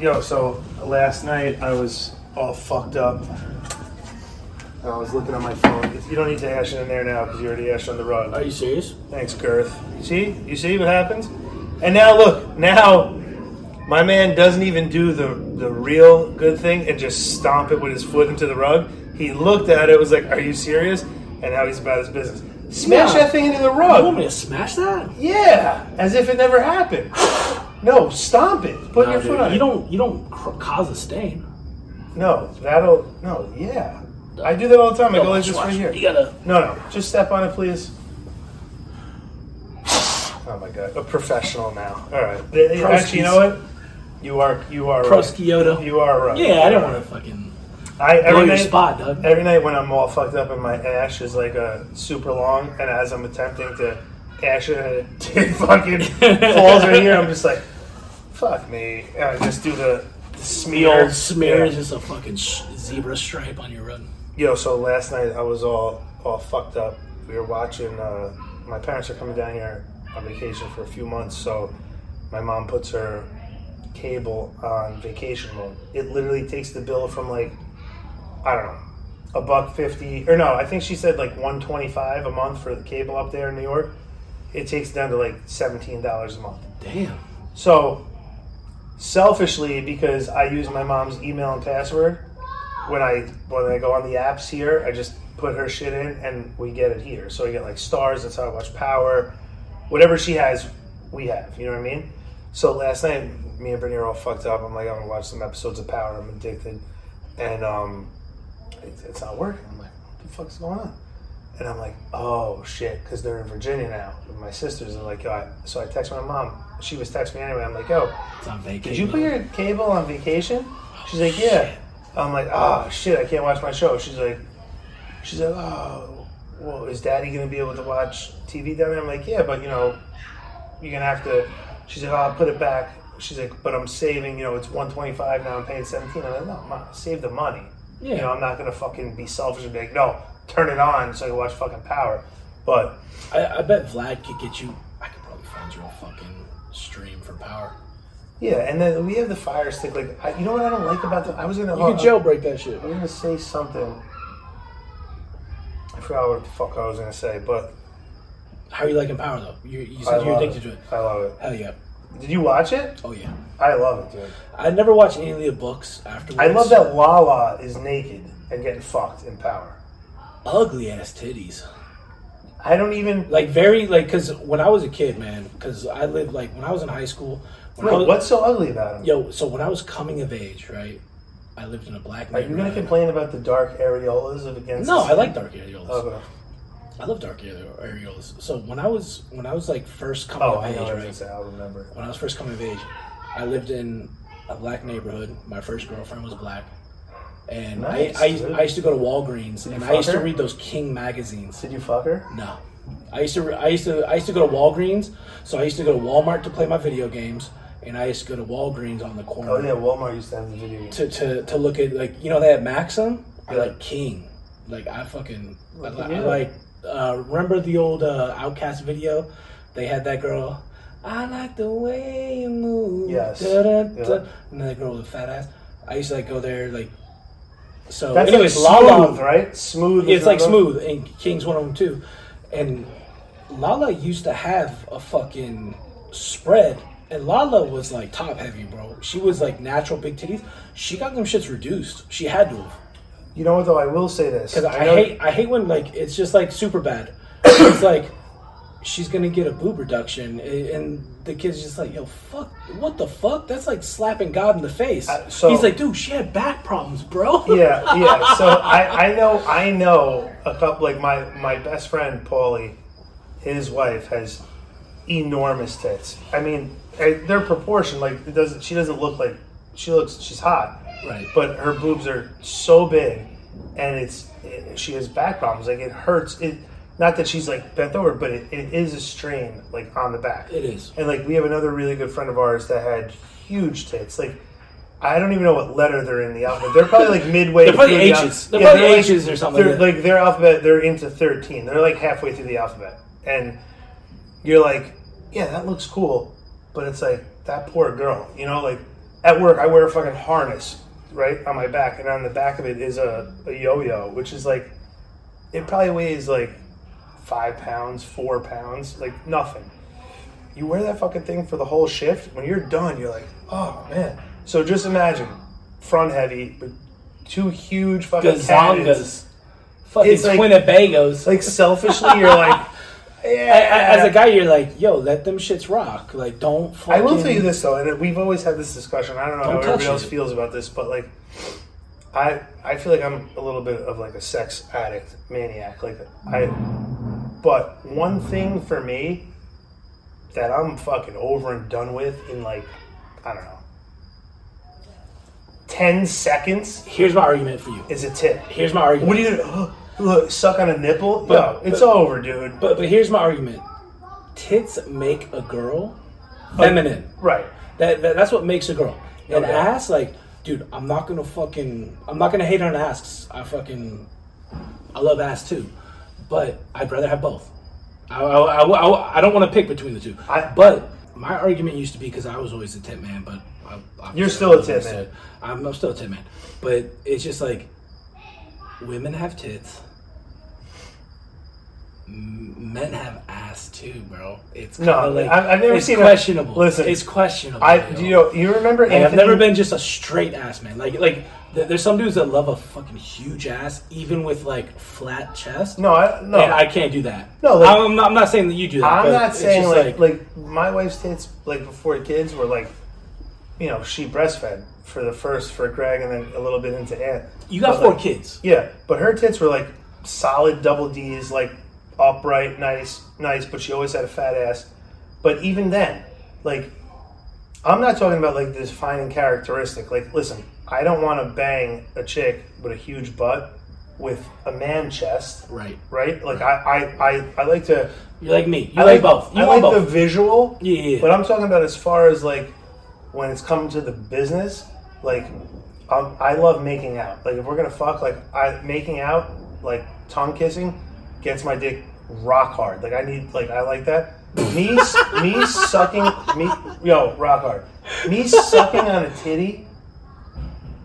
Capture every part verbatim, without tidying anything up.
Yo, so last night I was all fucked up. I was looking on my phone. You don't need to ash it in there now because you already ashed on the rug. Are you serious? Thanks, Girth. You see? You see what happens? And now look, now my man doesn't even do the, the real good thing and just stomp it with his foot into the rug. He looked at it, was like, are you serious? And now he's about his business. Smash yeah. that thing into the rug. You want me to smash that? Yeah, as if it never happened. No, stomp it. Put nah, your dude, foot on you it. Don't, you don't cause a stain. No, that'll... No, yeah. I do that all the time. No, I go like this right here. You gotta... No, no. Just step on it, please. Oh, my God. A professional now. All right. Proskies. Actually, you know what? You are, you are Proskioto. Right. You are right. Yeah, I don't want to fucking... I, every night, your spot, Doug. Every night when I'm all fucked up and my ash is like a super long, and as I'm attempting to... Asher it fucking falls right here. I'm just like, fuck me. And I just do the, the smear. Old smear is just a fucking sh- zebra stripe on your rug. Yo, so last night I was all all fucked up. We were watching. Uh, my parents are coming down here on vacation for a few months, so my mom puts her cable on vacation mode. It literally takes the bill from like, I don't know, a buck fifty or no, I think she said like one twenty five a month for the cable up there in New York. It takes down to like seventeen dollars a month. Damn. So, selfishly, because I use my mom's email and password, when I when I go on the apps here, I just put her shit in and we get it here. So I get like stars, that's how I watch Power. Whatever she has, we have. You know what I mean? So last night, me and Brittany are all fucked up. I'm like, I'm going to watch some episodes of Power. I'm addicted. And um, it, it's not working. I'm like, what the fuck's going on? And I'm like, oh, shit, because they're in Virginia now. And my sisters are like, yo, I, so I text my mom. She was texting me anyway. I'm like, yo, it's on vacation, did you put your cable on vacation? She's like, yeah. I'm like, oh, shit, I can't watch my show. She's like, she's like, oh, well, is Daddy going to be able to watch T V down there? I'm like, yeah, but, you know, you're going to have to. She's like, oh, I'll put it back. She's like, but I'm saving, you know, it's one twenty-five now. I'm paying seventeen dollars. I'm like, no, Mom, save the money. Yeah. You know, I'm not going to fucking be selfish and be like, no. Turn it on so I can watch fucking Power. But I, I bet Vlad could get you. I could probably find your own fucking stream for Power. Yeah, and then we have the Fire Stick. Like, I, you know what I don't like about the? I was gonna. You uh, can jailbreak that shit. I was gonna say something. I forgot what the fuck I was gonna say, but how are you liking Power though? You, you said you're addicted to it. I love it. Hell yeah. Did you watch it? Oh yeah. I love it, dude. I never watched any of the books afterwards. I love that Lala is naked and getting fucked in Power. Ugly ass titties. I don't even like very like because when I was a kid, man, because I lived like when I was in high school. Wait, was, what's so ugly about them? Yo, so when I was coming of age, right? I lived in a black. Are you gonna complain about the dark areolas of against? No, I like dark areolas. Okay. I love dark areolas. So when I was when I was like first coming oh, of I know age, right? Say, I'll remember. When I was first coming of age, I lived in a black neighborhood. My first girlfriend was black. And nice, I, I, used, I used to go to Walgreens, and I used her? to read those King magazines. Did you fuck her? No, I used to I used to I used to go to Walgreens. So I used to go to Walmart to play my video games, and I used to go to Walgreens on the corner. Oh yeah, Walmart used to have the video games. To to, to look at like you know they had Maxim. I yeah. like King, like I fucking I, I, I like uh, remember the old uh, OutKast video? They had that girl. I like the way you move. Yes. Da, da, da. Yeah. And that girl with a fat ass. I used to like go there like. So, that's anyways, like Lala, smooth, right? Smooth. It's like smooth, and King's one of them too. And Lala used to have a fucking spread, and Lala was like top heavy, bro. She was like natural big titties. She got them shits reduced. She had to have. You know what though? I will say this because I, I hate, I hate when like it's just like super bad. It's like she's gonna get a boob reduction, and the kid's just like, yo, fuck, what the fuck? That's like slapping God in the face. Uh, so, he's like, dude, she had back problems, bro. Yeah, yeah. So I, I know, I know a couple. Like my, my best friend Paulie, his wife has enormous tits. I mean, they're proportioned. Like it doesn't. She doesn't look like she looks. She's hot, right? But her boobs are so big, and it's it, she has back problems. Like it hurts. It. Not that she's like bent over, but it, it is a strain like on the back. It is. And like we have another really good friend of ours that had huge tits. Like I don't even know what letter they're in the alphabet. They're probably like midway. They're probably H's. The al- they're yeah, probably they're H's like, or something. They're, like their alphabet, they're into thirteen. They're like halfway through the alphabet, and you're like, yeah, that looks cool, but it's like that poor girl. You know, like at work, I wear a fucking harness right on my back, and on the back of it is a, a yo-yo, which is like it probably weighs like. Five pounds, four pounds, like nothing. You wear that fucking thing for the whole shift. When you're done, you're like, oh man. So just imagine front heavy, but two huge fucking Gazongas, fucking it's Twinnebagos. Like, like selfishly, you're like, yeah. As a guy, you're like, yo, let them shits rock. Like, don't. Fucking... I will tell you this though, and we've always had this discussion. I don't know don't how everybody else it. feels about this, but like. I, I feel like I'm a little bit of like a sex addict, maniac. Like I, but one thing for me that I'm fucking over and done with in like, I don't know, ten seconds. Here's my argument for you. Is a tip. Here's my argument. What are you gonna uh, look, suck on a nipple? But, no, it's but, over, dude. But but here's my argument. Tits make a girl feminine. Oh, right. That, that that's what makes a girl. An okay. ass like. Dude, I'm not gonna fucking, I'm not gonna hate on asses. I fucking, I love ass too, but I'd rather have both. I, I, I, I, I don't want to pick between the two. I, but my argument used to be because I was always a tit man, but I, you're still a tit man. I'm, I'm still a tit man, but it's just like women have tits, men have ass too, bro. It's no, like, I, I've never it's seen questionable. A, listen, it's questionable. I, you know, you remember? Like, I've never been just a straight ass man. Like, like th- there's some dudes that love a fucking huge ass, even with like flat chest. No, I, no, and I can't do that. No, like, I'm, not, I'm not saying that you do that. I'm not saying like, like like my wife's tits like before kids were like, you know, she breastfed for the first for Greg and then a little bit into Ann. You got but, four like, kids, yeah, but her tits were like solid double D's, like. Upright, nice, nice, but she always had a fat ass. But even then, like, I'm not talking about like this defining characteristic. Like, listen, I don't want to bang a chick with a huge butt with a man chest, right? Right? Like, right. I, I, I, I like to. You like me? You I like both? You I like both. The visual. Yeah, yeah. But I'm talking about as far as like when it's coming to the business. Like, I'm, I love making out. Like, if we're gonna fuck, like, I making out, like tongue kissing. Gets my dick rock hard. Like I need, like I like that. Me, me sucking, me, yo, rock hard. Me sucking on a titty.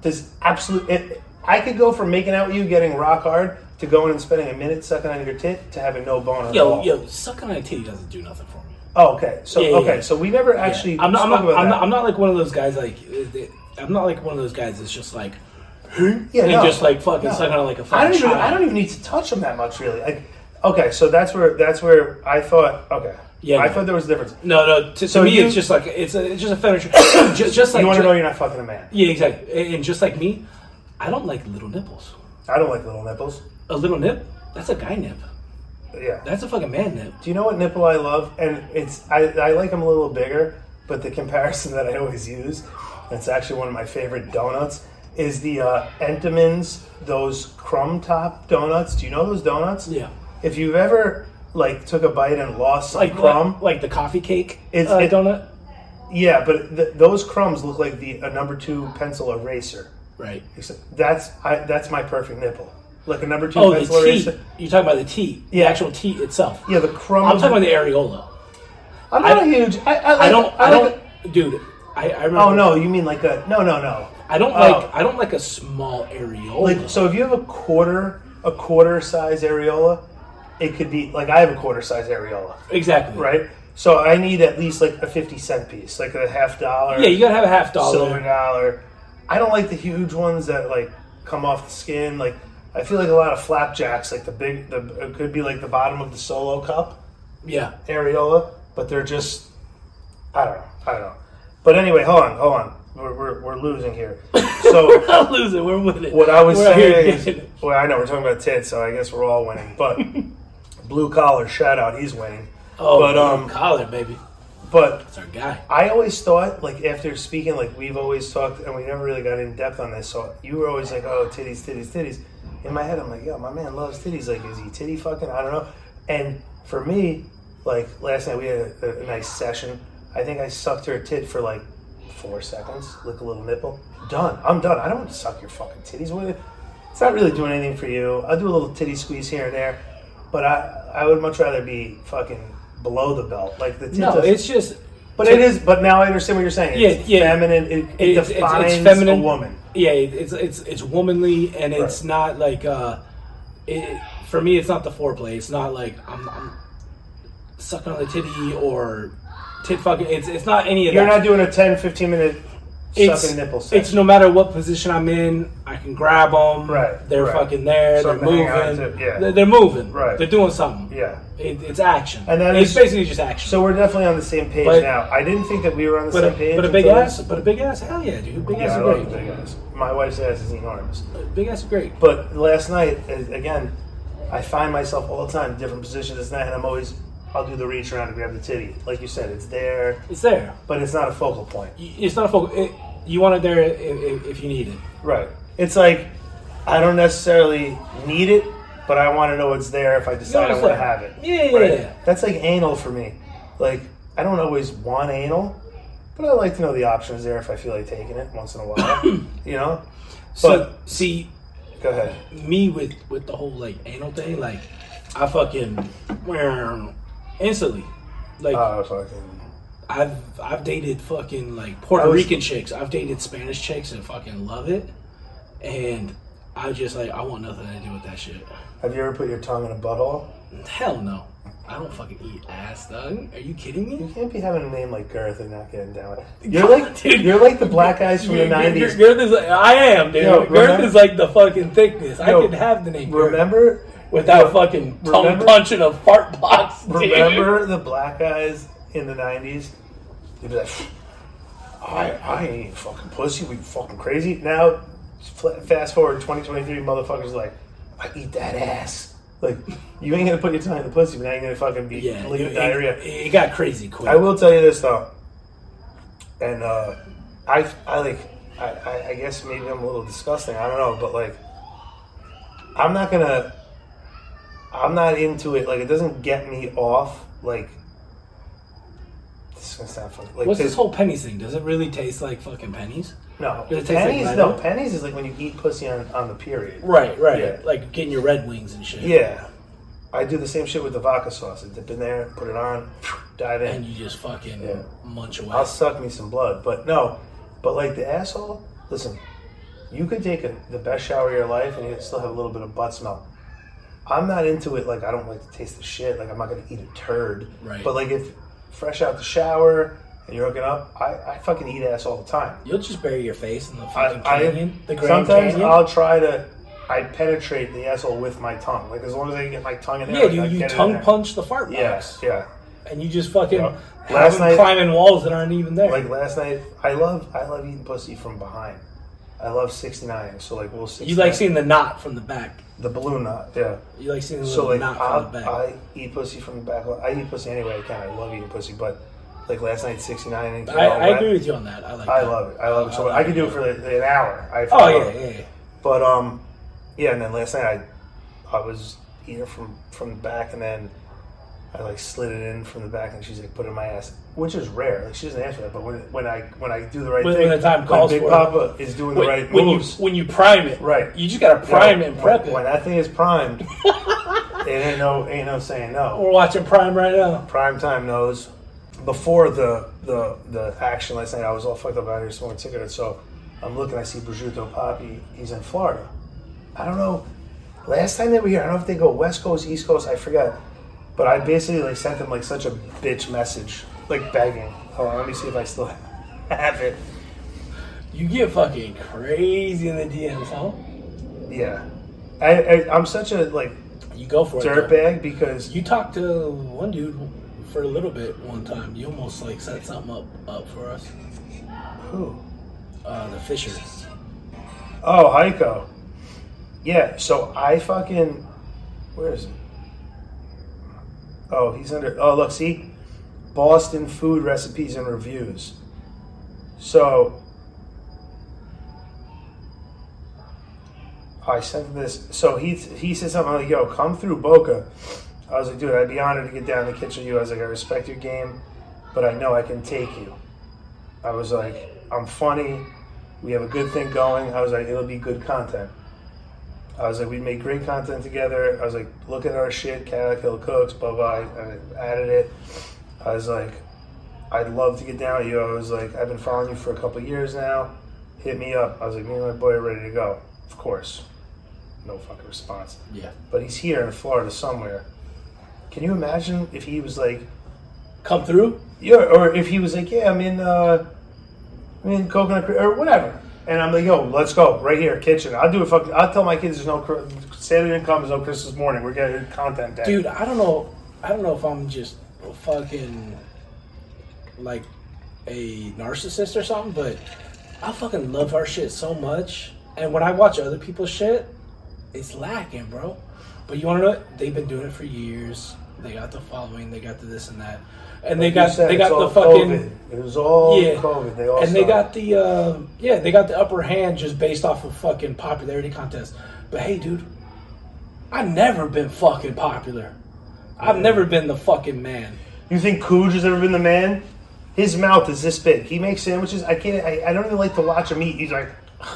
This absolute. It, I could go from making out with you, getting rock hard, to going and spending a minute sucking on your tit, to having no boner. Yo, at all. Yo, sucking on a titty doesn't do nothing for me. Oh, okay. So yeah, yeah, okay, yeah. So we never actually. Yeah. I'm not. I'm not, about I'm, that. Not, I'm not like one of those guys. Like I'm not like one of those guys that's just like. Yeah, and no, just like fucking no. sucking on like a fucking I don't even child. I don't even need to touch them that much really. Like, okay, so that's where that's where I thought. Okay, yeah, I no. thought there was a difference. No, no. To, so to me, you, it's just like it's a, it's just a fetish. just, just like you want to know you're not fucking a man. Yeah, exactly. And just like me, I don't like little nipples. I don't like little nipples. A little nip? That's a guy nip. Yeah, that's a fucking man nip. Do you know what nipple I love? And it's I I like them a little bigger, but the comparison that I always use, and it's actually one of my favorite donuts. Is the uh, Entenmann's, those crumb top donuts? Do you know those donuts? Yeah. If you've ever like took a bite and lost like crumb, the, like the coffee cake, it's uh, it, donut. Yeah, but th- those crumbs look like the a number two pencil eraser. Right. Except that's I, that's my perfect nipple. Like a number two oh, pencil the eraser. You're talking about the tea, yeah. The actual tea itself. Yeah, the crumb. I'm talking about the areola. I'm not I, a huge. I, I, like, I don't. I, I don't. Like a, dude, I, I remember. Oh no, you mean like a no, no, no. I don't like oh. I don't like a small areola. Like, so if you have a quarter a quarter size areola, it could be like I have a quarter size areola. Exactly. Right? So I need at least like a fifty cent piece, like a half dollar. Yeah, you gotta have a half dollar. Silver dollar. I don't like the huge ones that like come off the skin. Like I feel like a lot of flapjacks, like the big the it could be like the bottom of the Solo cup. Yeah. Areola. But they're just I don't know. I don't know. But anyway, hold on, hold on. We're, we're we're losing here. So we're not losing. We're winning. What I was we're saying is, well, I know we're talking about tits, so I guess we're all winning. But blue collar, shout out, he's winning. Oh, but, blue um, collar, baby. But that's our guy. I always thought, like after speaking, like we've always talked, and we never really got in depth on this. So you were always like, "Oh, titties, titties, titties." In my head, I'm like, "Yo, my man loves titties. Like, is he titty fucking? I don't know." And for me, like last night we had a, a nice session. I think I sucked her tit for like four seconds, lick a little nipple. Done. I'm done. I don't want to suck your fucking titties. It's not really doing anything for you. I'll do a little titty squeeze here and there, but I, I would much rather be fucking below the belt. Like the tit no, doesn't, it's just. But it is. But now I understand what you're saying. It's yeah, yeah. feminine. It, it, it defines it's, it's feminine, a woman. Yeah, it's it's it's womanly, and it's right. not like. Uh, it, for me, it's not the foreplay. It's not like I'm, I'm sucking on the titty or tit fucking. It's it's not any of you're that. You're not doing a ten, fifteen minute it's, sucking nipple session. It's no matter what position I'm in, I can grab them. Right. They're right. fucking there. Something they're moving. To, yeah. they're, they're moving. Right. They're doing something. Yeah. It, it's action. And that it's is, basically just action. So we're definitely on the same page but, now. I didn't think that we were on the but same a, page. But a big ass. But a big ass. Hell yeah, dude. Big yeah, ass I is great. Big ass. My wife's ass is enormous. Big ass is great. But last night, again, I find myself all the time in different positions. It's not, and I'm always, I'll do the reach around and grab the titty. Like you said, it's there. It's there. But it's not a focal point. It's not a focal it, you want it there if, if you need it. Right. It's like, I don't necessarily need it, but I want to know it's there if I decide I want to have it. Yeah, yeah, right? yeah. That's like anal for me. Like, I don't always want anal, but I like to know the option is there if I feel like taking it once in a while. You know? But, so, see... Go ahead. Me with, with the whole like anal thing, like I fucking instantly, like uh, fucking. I've I've dated fucking like Puerto was, Rican chicks. I've dated Spanish chicks and fucking love it. And I just like I want nothing to do with that shit. Have you ever put your tongue in a butthole? Hell no. I don't fucking eat ass, dog. Are you kidding me? You can't be having a name like Girth and not getting down with it. You're like, dude, you're like the black guys from the nineties. Girth is like, I am, dude. Yo, Girth remember, is like the fucking thickness. Yo, I could have the name Girth. Remember? Without yo, fucking tongue remember, punching a fart box, dude. Remember the black guys in the nineties? They'd be like, I, I ain't eating fucking pussy. We fucking crazy. Now, fast forward twenty twenty-three, motherfuckers are like, I eat that ass. Like, you ain't going to put your tongue in the pussy, but now you're going to fucking be yeah, leaking it, diarrhea. It, it got crazy quick. I will tell you this, though. And, uh, I, I like, I, I, I guess maybe I'm a little disgusting. I don't know. But, like, I'm not going to, I'm not into it. Like, it doesn't get me off. Like, this is going to sound funny. Like, what's this whole pennies thing? Does it really taste like fucking pennies? No, pennies. Like no, pennies is like when you eat pussy on, on the period. Right, right. Yeah. Like getting your Red Wings and shit. Yeah, I do the same shit with the vodka sauce. I dip in there, put it on, dive in, and you just fucking yeah. munch away. I'll suck me some blood, but no, but like the asshole. Listen, you could take a, the best shower of your life and you still have a little bit of butt smell. I'm not into it. Like I don't like to taste the shit. Like I'm not gonna eat a turd. Right. But like if fresh out the shower. And you're hooking up, I, I fucking eat ass all the time. You'll just bury your face in the fucking I, canyon. I, the Grand sometimes canyon. I'll try to, I penetrate the asshole with my tongue. Like, as long as I can get my tongue in there. Yeah, you, you tongue punch the fart box. Yes, yeah, yeah. And you just fucking you know, last night, climbing walls that aren't even there. Like, last night, I love I love eating pussy from behind. I love sixty-nine, so like, we'll see. You like seeing the knot from the back. The balloon knot, yeah. You like seeing the so like, knot I'll, from the back. I eat pussy from the back. I eat pussy anyway I can. I love eating pussy, but... Like last night, sixty-nine. And I, I agree with you on that. I like. I that. love it. I love I, it so much. I, I could do it for like an hour. I oh yeah, it. yeah, yeah. But um, yeah. And then last night, I, I was eating from from the back, and then I like slid it in from the back, and she's like, "Put it in my ass," which is rare. Like she doesn't answer that, but when when I when I do the right when, thing, when the time calls Big for Papa it. is doing when, the right when moves. You, when you prime it, right? You just gotta prime yeah, it and prep when, it. When that thing is primed, it ain't no ain't no saying no. We're watching Prime right now. Prime time knows. Before the, the the action last night, I was all fucked up out here smoking cigarettes. So I'm looking, I see Prosciutto Papi. He's in Florida. I don't know. Last time they were here, I don't know if they go West Coast, East Coast. I forgot. But I basically like sent them like such a bitch message, like begging. Hold on, let me see if I still have it. You get fucking crazy in the D Ms, huh? Yeah, I, I I'm such a like you go for dirtbag because you talk to one dude. For a little bit, one time you almost like set something up up for us. Who? Uh, the Fisher. Oh, Heiko. Yeah. So I fucking. Where is he? Oh, he's under. Oh, look, see, Boston food recipes and reviews. So I sent this. So he he said something like, "Yo, come through Boca." I was like, dude, I'd be honored to get down in the kitchen with you. I was like, I respect your game, but I know I can take you. I was like, I'm funny. We have a good thing going. I was like, it'll be good content. I was like, we'd make great content together. I was like, look at our shit, Cadillac Hill Cooks, blah, blah. I added it. I was like, I'd love to get down with you. I was like, I've been following you for a couple of years now. Hit me up. I was like, me and my boy are ready to go. Of course. No fucking response. Yeah. But he's here in Florida somewhere. Can you imagine if he was like... Come through? Yeah, or if he was like, yeah, I'm in, uh, I'm in Coconut Creek, or whatever. And I'm like, yo, let's go. Right here, kitchen. I'll do a fucking... I'll tell my kids there's no... Saturday and come is no Christmas morning. We're getting content day. Dude, I don't know. I don't know if I'm just fucking... like a narcissist or something, but I fucking love our shit so much. And when I watch other people's shit, it's lacking, bro. But you want to know what? They've been doing it for years. They got the following. They got the this and that. And like they got said, they got the fucking COVID. It was all yeah. COVID. They all and stopped. They got the uh, yeah. They got the upper hand just based off of fucking popularity contests. But hey, dude, I've never been fucking popular. Yeah. I've never been the fucking man. You think Cooj has ever been the man? His mouth is this big. He makes sandwiches. I can't. I, I don't even like to watch him eat. He's like,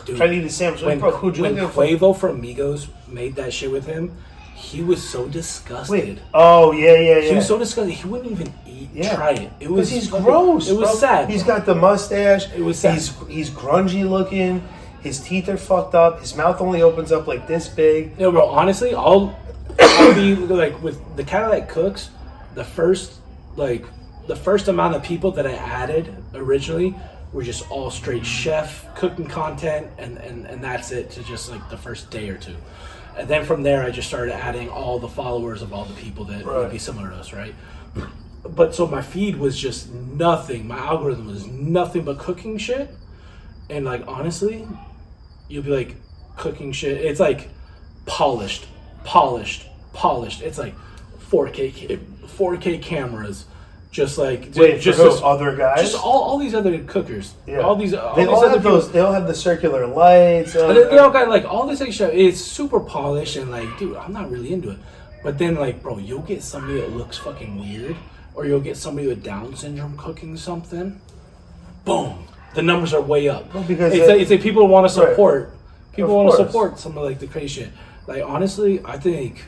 dude, trying to eat a sandwich. When, like, bro, when Quavo from Migos made that shit with him, he was so disgusted. Wait. Oh yeah, yeah, yeah. He was so disgusted. He wouldn't even eat. Yeah. Try it. It was. He's fucking gross. It was bro. sad. He's got the mustache. It was sad. He's he's grungy looking. His teeth are fucked up. His mouth only opens up like this big. No, bro. Honestly, I'll I'll be like with the Cadillac Cooks. The first like. The first amount of people that I added originally were just all straight chef cooking content, and, and, and that's it to just like the first day or two. And then from there, I just started adding all the followers of all the people that right. would be similar to us, right? But so my feed was just nothing. My algorithm was nothing but cooking shit. And like, honestly, you'll be like cooking shit. It's like polished, polished, polished. It's like four K, four K cameras. Just like dude, Wait, just those other guys, just all, all these other cookers, yeah. all these, all they these all other have people. those. They all have the circular lights. All they, they all got like all this extra. It's super polished and like, dude, I'm not really into it. But then like, bro, you'll get somebody that looks fucking weird, or you'll get somebody with Down syndrome cooking something. Boom, the numbers are way up. Well, because it's, they, like, it's like people want to support. Right. People want to support some of like the crazy shit. Like honestly, I think.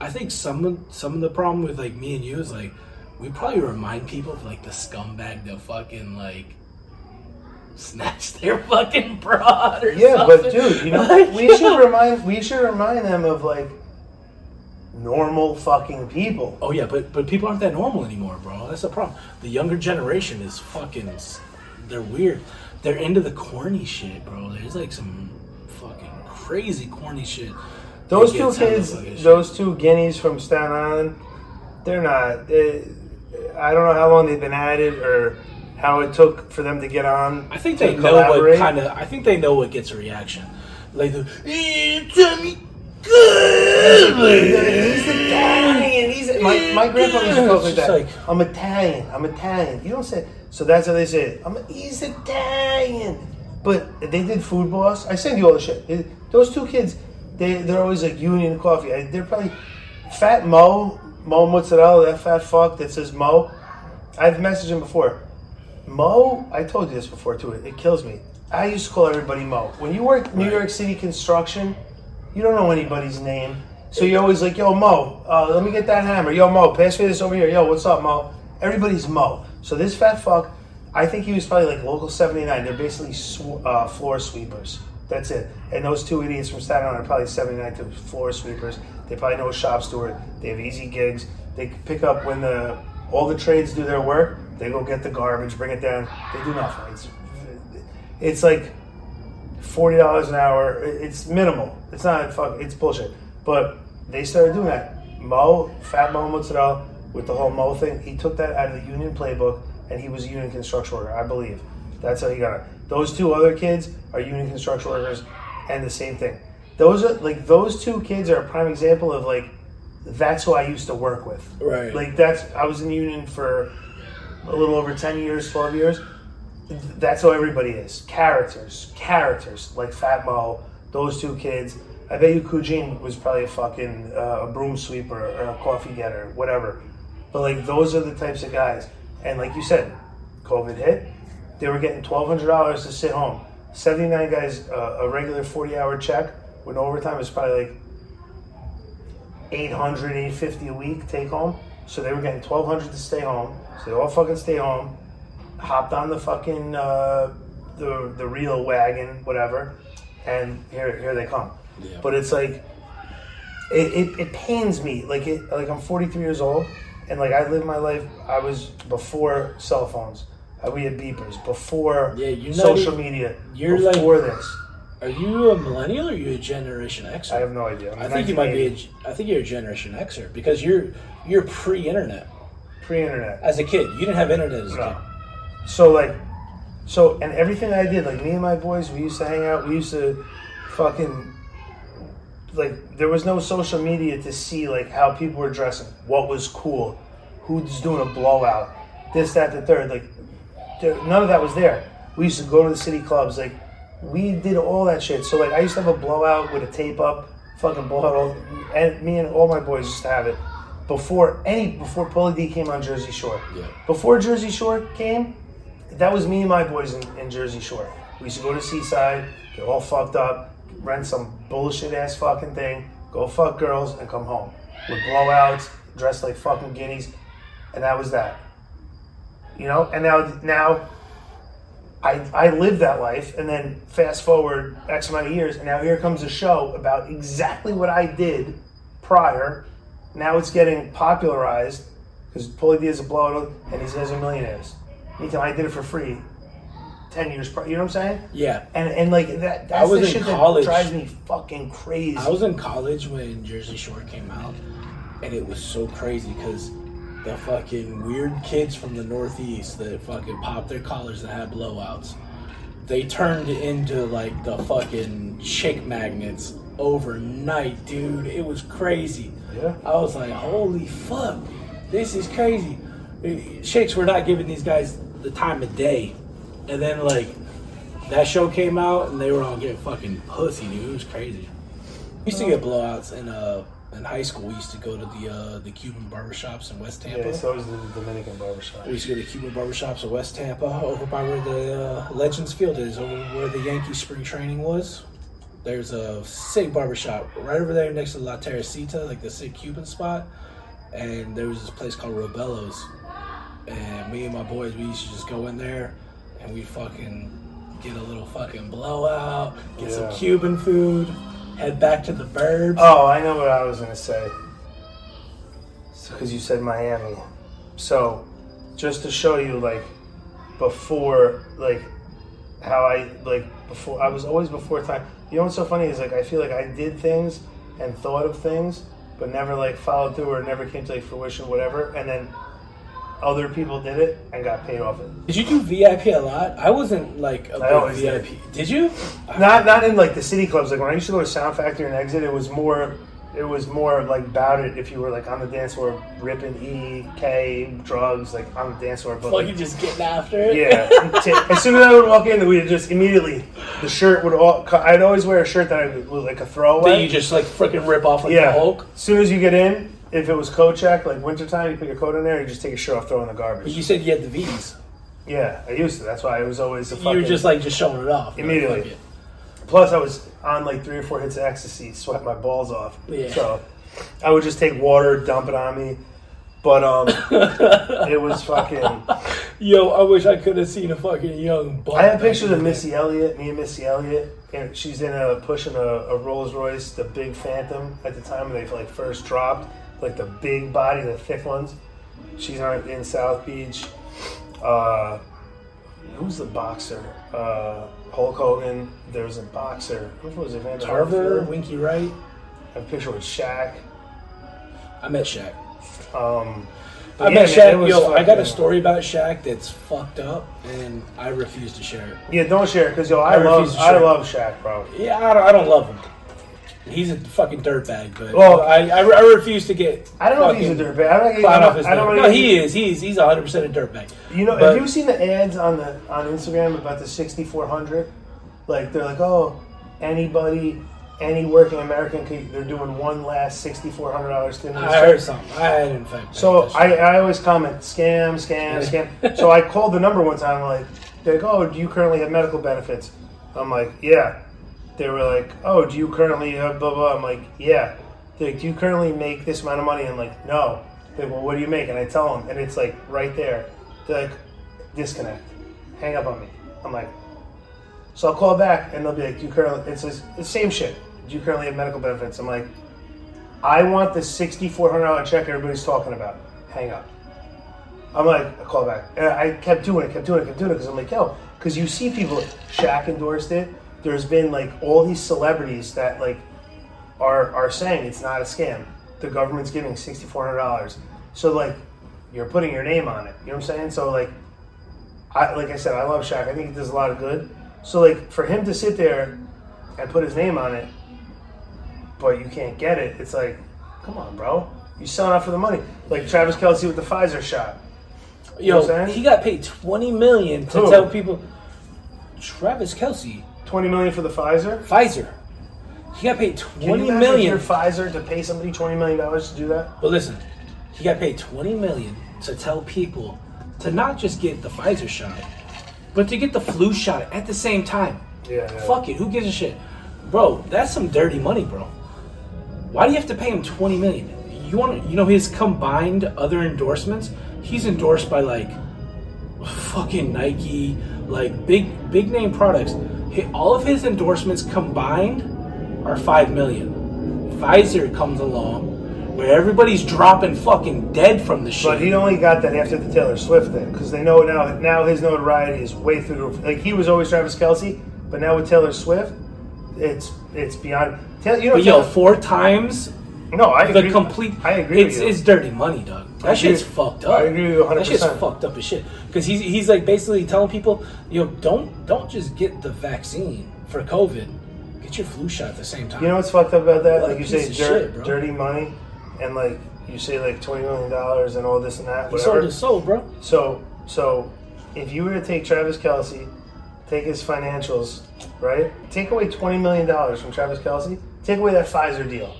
I think some of, some of the problem with like me and you is like we probably remind people of like the scumbag that fucking like snatched their fucking broad or yeah, something. But dude, you know like, we yeah. should remind we should remind them of like normal fucking people. Oh yeah, but but people aren't that normal anymore, bro. That's the problem. The younger generation is fucking they're weird. They're into the corny shit, bro. There's like some fucking crazy corny shit. Those two kids, those two guineas from Staten Island, they're not. They, I don't know how long they've been at it or how it took for them to get on. I think they know what kind of. I think they know what gets a reaction. Like the eh, tell me good. He's Italian. He's my my grandpa used to talk like that. Like, I'm Italian. I'm Italian. You don't say so. That's how they say it. I'm. He's Italian. But they did Food Boss. I send you all the shit. Those two kids. They, they're always like Union Coffee. I, they're probably Fat Mo, Mo Mozzarella, that fat fuck that says Mo. I've messaged him before. Mo, I told you this before too. It, it kills me. I used to call everybody Mo. When you work New York City construction, you don't know anybody's name. So you're always like, yo, Mo, uh, let me get that hammer. Yo, Mo, pass me this over here. Yo, what's up, Mo? Everybody's Mo. So this fat fuck, I think he was probably like Local seventy-nine. They're basically sw- uh, floor sweepers. That's it. And those two idiots from Staten Island are probably seventy-nine to floor sweepers. They probably know a shop steward. They have easy gigs. They pick up when the all the trades do their work. They go get the garbage, bring it down. They do nothing. It's, it's like forty dollars an hour. It's minimal. It's not fuck. It's bullshit. But they started doing that. Mo, Fat Mo Mozzarella, with the whole Mo thing, he took that out of the union playbook, and he was a union construction worker, I believe. That's how he got it. Those two other kids are union construction workers, and the same thing. Those are like those two kids are a prime example of like that's who I used to work with. Right. Like that's I was in union for a little over ten years, twelve years. That's how everybody is. Characters, characters like Fat Mo, those two kids, I bet you Coojin was probably a fucking uh, a broom sweeper or a coffee getter, whatever. But like those are the types of guys. And like you said, COVID hit. They were getting twelve hundred dollars to sit home. seventy-nine guys, uh, a regular forty-hour check with overtime is probably like eight hundred, eight fifty a week take home. So they were getting twelve hundred to stay home. So they all fucking stay home. Hopped on the fucking uh, the the real wagon, whatever, and here here they come. Yeah. But it's like it, it it pains me. Like it like I'm forty-three years old, and like I lived my life. I was before cell phones. We had beepers before yeah, you know social you, media. You're before like, this. Are you a millennial or are you a Generation Xer? I have no idea. I'm I think you might be. A, I think you're a Generation Xer because you're you're pre-internet. Pre-internet. As a kid, you didn't have internet as a no. kid. So like, so and everything I did, like me and my boys, we used to hang out. We used to fucking like there was no social media to see like how people were dressing, what was cool, who's doing a blowout, this, that, the third, like. None of that was there. We used to go to the city clubs. Like, we did all that shit. So, like, I used to have a blowout with a tape up, fucking blowout. All, and me and all my boys used to have it. Before any, before Pauly D came on Jersey Shore. Yeah. Before Jersey Shore came, that was me and my boys in, in Jersey Shore. We used to go to Seaside, get all fucked up, rent some bullshit ass fucking thing, go fuck girls, and come home. With blowouts, dressed like fucking guineas. And that was that. You know, and now, now, I I live that life, and then fast forward X amount of years, and now here comes a show about exactly what I did prior. Now it's getting popularized because Paulie D is a blowout, and these guys are millionaires. Meantime, I did it for free, ten years prior. You know what I'm saying? Yeah. And and like that, that's the shit that drives me fucking crazy. I was in college when Jersey Shore came out, and it was so crazy because. The fucking weird kids from the Northeast that fucking popped their collars and had blowouts. They turned into like the fucking chick magnets overnight, dude. It was crazy. Yeah. I was like, holy fuck, this is crazy. Chicks were not giving these guys the time of day. And then like that show came out and they were all getting fucking pussy, dude. It was crazy. We used to get blowouts and uh. In high school, we used to go to the uh, the Cuban barbershops in West Tampa. Yeah, so was the Dominican barbershop. We used to go to the Cuban barbershops in West Tampa, over by where the uh, Legends Field is, over where the Yankee spring training was. There's a sick barbershop right over there next to La Teresita, like the sick Cuban spot. And there was this place called Robello's. And me and my boys, we used to just go in there, and we fucking get a little fucking blowout, get yeah. some Cuban food. Head back to the burbs. Oh, I know what I was going to say. Because you said Miami. So, just to show you, like, before, like, how I, like, before, I was always before time. You know what's so funny is, like, I feel like I did things and thought of things, but never, like, followed through or never came to, like, fruition, whatever. And then other people did it and got paid off it. Did you do V I P a lot? I wasn't like a big V I P. Did. did you? Not not in like the city clubs. Like when I used to go to Sound Factory and Exit, it was more, it was more like about it. If you were like on the dance floor ripping E, K, drugs, like on the dance floor, but like, like just getting after it. Yeah. As soon as I would walk in, we'd just immediately the shirt would all. I'd always wear a shirt that I would like a throwaway. That you just like freaking rip off like yeah. the Hulk. As soon as you get in. If it was coat check, like wintertime, you put your coat in there, you just take your shirt off, throw in the garbage. But you said you had the V's. Yeah, I used to. That's why I was always a fucking... You were just like, just showing it off. Immediately. Like it. Plus, I was on like three or four hits of ecstasy, sweat my balls off. Yeah. So, I would just take water, dump it on me. But, um, it was fucking... Yo, I wish I could have seen a fucking young butt. I had pictures of Missy Elliott, me and Missy Elliott. And she's in a, pushing a, a Rolls Royce, the big Phantom, at the time when they like first dropped. Like the big body, the thick ones. She's on in South Beach. Uh, who's the boxer? Uh, Hulk Hogan. There was a boxer. Who was it? Tarver, Winky Wright. I have a picture with Shaq. I met Shaq. Um, I yeah, met Shaq. Man, Yo, I got a story about Shaq that's fucked up, and I refuse to share it. Yeah, don't share it because yo, I, I love, I love Shaq, bro. Yeah, I don't, I don't love him. He's a fucking dirtbag, but well, I, I I refuse to get. I don't know if he's a dirtbag. I don't, I don't, I don't know. No, he is. He's he's one hundred percent a dirtbag. You know, but, have you seen the ads on the on Instagram about the sixty-four hundred? Like they're like, oh, anybody any working American could, they're doing one last six thousand four hundred dollars thing. I heard something. I didn't think. So I, I always comment, scam, scam, scam. So I called the number one time, like, they're like, oh, do you currently have medical benefits? I'm like, yeah. They were like, oh, do you currently have blah, blah? I'm like, yeah. They're like, do you currently make this amount of money? I'm like, no. They're like, well, what do you make? And I tell them, and it's like right there. They're like, disconnect. Hang up on me. I'm like, so I'll call back, and they'll be like, do you currently, it's the same shit. Do you currently have medical benefits? I'm like, I want the six thousand four hundred dollars check everybody's talking about. Hang up. I'm like, I call back. And I kept doing it, kept doing it, kept doing it, because I'm like, yo, because you see people, Shaq endorsed it. There's been like all these celebrities that like are are saying it's not a scam. The government's giving six thousand four hundred dollars. So like, you're putting your name on it. You know what I'm saying? So like, I like I said, I love Shaq. I think it does a lot of good. So like, for him to sit there and put his name on it, but you can't get it. It's like, come on, bro. You selling out for the money. Like Travis Kelsey with the Pfizer shot. You Yo, know what I'm saying? He got paid twenty million dollars to Who? tell people. Travis Kelsey. twenty million dollars for the Pfizer? Pfizer. He got paid twenty million dollars for Pfizer to pay somebody twenty million dollars to do that? Well, listen. He got paid twenty million dollars to tell people to not just get the Pfizer shot, but to get the flu shot at the same time. Yeah. yeah. Fuck it. Who gives a shit? Bro, that's some dirty money, bro. Why do you have to pay him twenty million dollars? You want to, you know, his combined other endorsements, he's endorsed by like fucking Nike, like big big name products. He, all of his endorsements combined are five million dollars. Pfizer comes along where everybody's dropping fucking dead from the shit. But he only got that after the Taylor Swift thing, because they know now that now his notoriety is way through the, like he was always Travis Kelsey, but now with Taylor Swift, it's it's beyond. Tell, you know, but yo, four times. No, I the agree. complete. I agree. It's, with you. It's dirty money, dog. That shit's fucked up. I agree with you one hundred percent. That shit's fucked up as shit. Because he's he's like basically telling people, you know, don't don't just get the vaccine for COVID. Get your flu shot at the same time. You know what's fucked up about that? What like you say, dirt, shit, dirty money, and like you say, like twenty million dollars and all this and that. He sold his soul, bro. So so, if you were to take Travis Kelsey, take his financials, right? Take away twenty million dollars from Travis Kelsey. Take away that Pfizer deal.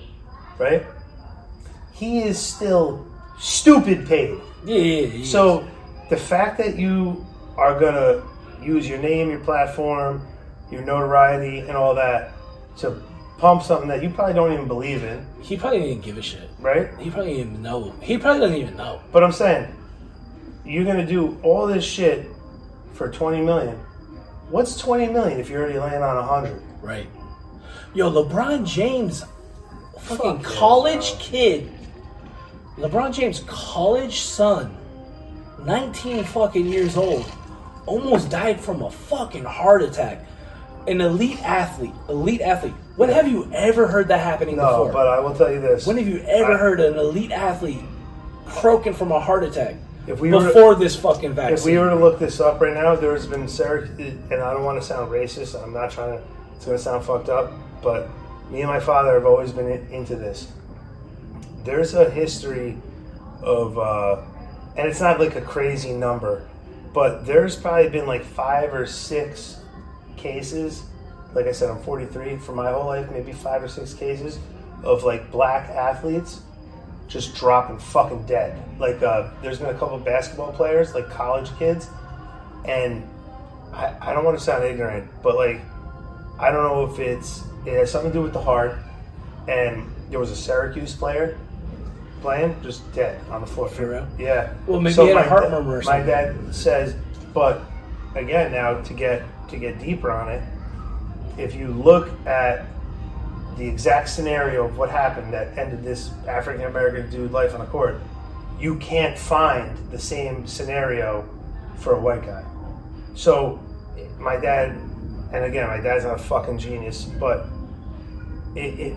Right? He is still stupid paid. Yeah, yeah, yeah. So the fact that you are going to use your name, your platform, your notoriety, and all that to pump something that you probably don't even believe in. He probably didn't give a shit. Right? He probably didn't even know. He probably doesn't even know. But I'm saying, you're going to do all this shit for twenty million dollars. What's twenty million dollars if you're already laying on one hundred? Right. Yo, LeBron James... Fucking Fuck college yeah, kid, LeBron James' college son, nineteen fucking years old, almost died from a fucking heart attack. An elite athlete, elite athlete. When yeah. have you ever heard that happening no, before? No, but I will tell you this. When have you ever I, heard an elite athlete croaking from a heart attack if we before were, this fucking vaccine? If we were to look this up right now, there's been Syracuse, and I don't want to sound racist. I'm not trying to, it's going to sound fucked up, but... Me and my father have always been in, into this. There's a history of, uh, and it's not like a crazy number, but there's probably been like five or six cases. Like I said, I'm forty-three. For my whole life, maybe five or six cases of like black athletes just dropping fucking dead. Like uh, there's been a couple of basketball players, like college kids, and I, I don't want to sound ignorant, but like I don't know if it's It has something to do with the heart, and there was a Syracuse player playing, just dead on the floor. For real? Yeah. Well, maybe so he had a heart da- murmur or something. My dad says, but again, now to get to get deeper on it, if you look at the exact scenario of what happened that ended this African American dude's life on the court, you can't find the same scenario for a white guy. So my dad. And again, my dad's not a fucking genius, but it, it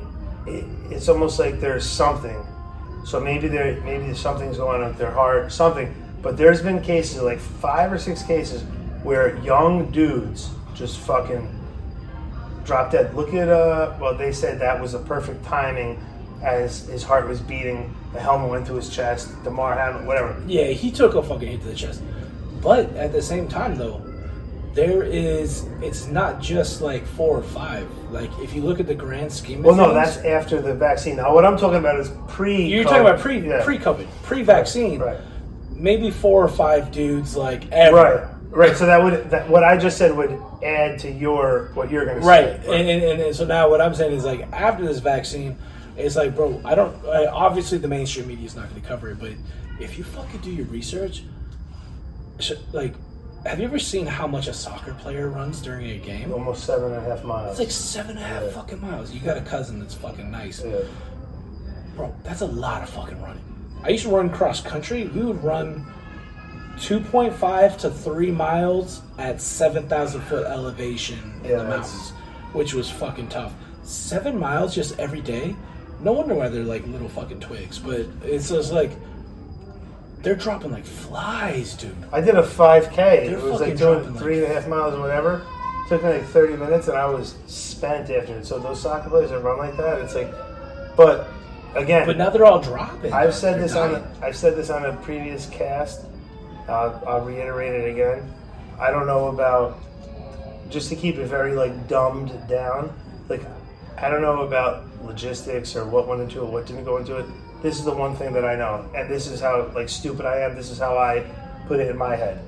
it it's almost like there's something. So maybe there maybe something's going on with their heart, something. But there's been cases, like five or six cases, where young dudes just fucking drop dead. Look at uh, well, they said that was the perfect timing, as his heart was beating, the helmet went through his chest, DeMar Hamlin, whatever. Yeah, he took a fucking hit to the chest. But at the same time, though. there is, it's not just like four or five. Like, if you look at the grand scheme of well, things, no, that's after the vaccine. Now, what I'm talking about is pre-COVID. You're talking about pre, yeah. pre-COVID, pre-vaccine. Right. Right. Maybe four or five dudes, like, ever. Right. Right, so that would that, what I just said would add to your what you're going to say. Right, and, and and so now what I'm saying is, like, after this vaccine, it's like, bro, I don't. I, obviously, the mainstream media is not going to cover it, but if you fucking do your research, should, like, have you ever seen how much a soccer player runs during a game? Almost seven and a half miles. It's like seven and a half yeah. fucking miles. You got a cousin that's fucking nice, yeah. bro. That's a lot of fucking running. I used to run cross country. We would run two point five to three miles at seven thousand foot elevation in yeah, the mountains, which was fucking tough. Seven miles just every day? No wonder why they're like little fucking twigs, but it's just like, they're dropping like flies, dude. I did a five K. They're it was like doing three like, and a half miles or whatever. It took me like thirty minutes and I was spent after it. So those soccer players that run like that, it's like, but again. But now they're all dropping. I've said this dying. on a, I've said this on a previous cast. I'll, I'll reiterate it again. I don't know about, just to keep it very like dumbed down, like I don't know about logistics or what went into it, what didn't go into it. This is the one thing that I know, and this is how like stupid I am. This is how I put it in my head.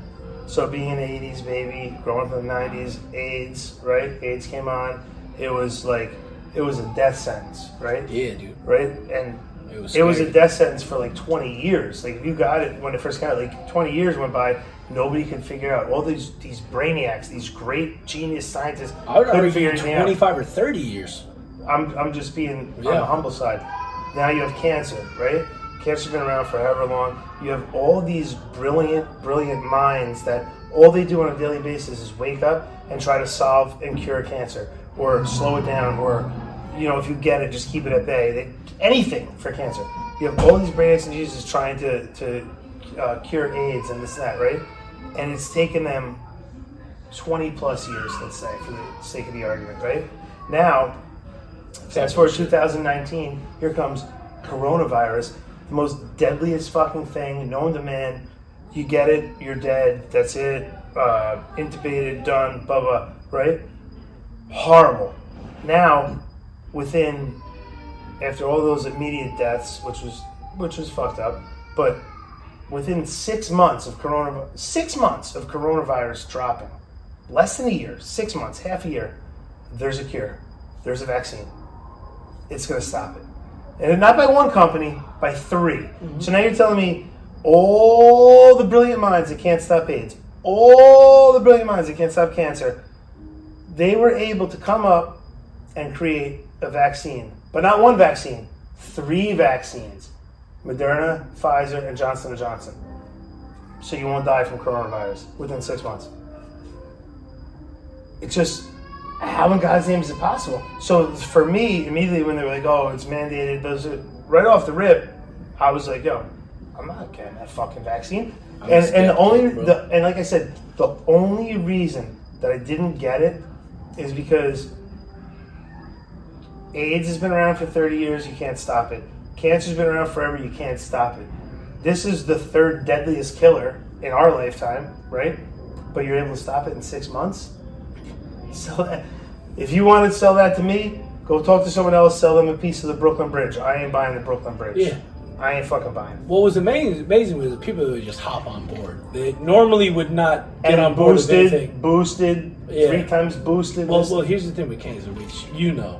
So being an eighties baby, growing up in the nineties, AIDS, right? AIDS came on. It was like, it was a death sentence, right? Yeah, dude. Right? And It was, it was a death sentence for like twenty years. Like, if you got it when it first got it, like twenty years went by, nobody could figure out. All these these brainiacs, these great genius scientists, I would couldn't figure it out. twenty-five or thirty years. I'm I'm just being yeah. on the humble side. Now you have cancer, right? Cancer's been around for however long. You have all these brilliant, brilliant minds that all they do on a daily basis is wake up and try to solve and cure cancer or slow it down or, you know, if you get it, just keep it at bay. They, anything for cancer. You have all these brainiacs and geniuses trying to, to uh, cure AIDS and this and that, right? And it's taken them twenty plus years, let's say, for the sake of the argument, right? Now, fast forward two thousand nineteen, here comes coronavirus, the most deadliest fucking thing known to man. You get it, you're dead, that's it, uh, intubated, done, blah, blah, right? Horrible. Now, within, after all those immediate deaths, which was which was fucked up, but within six months of corona, six months of coronavirus dropping, less than a year, six months, half a year, there's a cure, there's a vaccine. It's going to stop it, and not by one company, by three. Mm-hmm. So now you're telling me all the brilliant minds that can't stop AIDS, all the brilliant minds that can't stop cancer, they were able to come up and create a vaccine, but not one vaccine, three vaccines: Moderna, Pfizer, and Johnson and Johnson. So you won't die from coronavirus within six months. It's just, how in God's name is it possible? So for me, immediately when they were like, "Oh, it's mandated," those are, right off the rip, I was like, "Yo, I'm not getting that fucking vaccine." I'm and and the only, the, and like I said, the only reason that I didn't get it is because AIDS has been around for thirty years, you can't stop it. Cancer's been around forever, you can't stop it. This is the third deadliest killer in our lifetime, right? But you're able to stop it in six months? Sell that. If you want to sell that to me, go talk to someone else, sell them a piece of the Brooklyn Bridge. I ain't buying the Brooklyn Bridge. Yeah. I ain't fucking buying. What was amazing, amazing was the people that would just hop on board. They normally would not get and on board boosted, with anything. boosted, yeah. three times boosted. Well, well, here's the thing with cancer, which you know.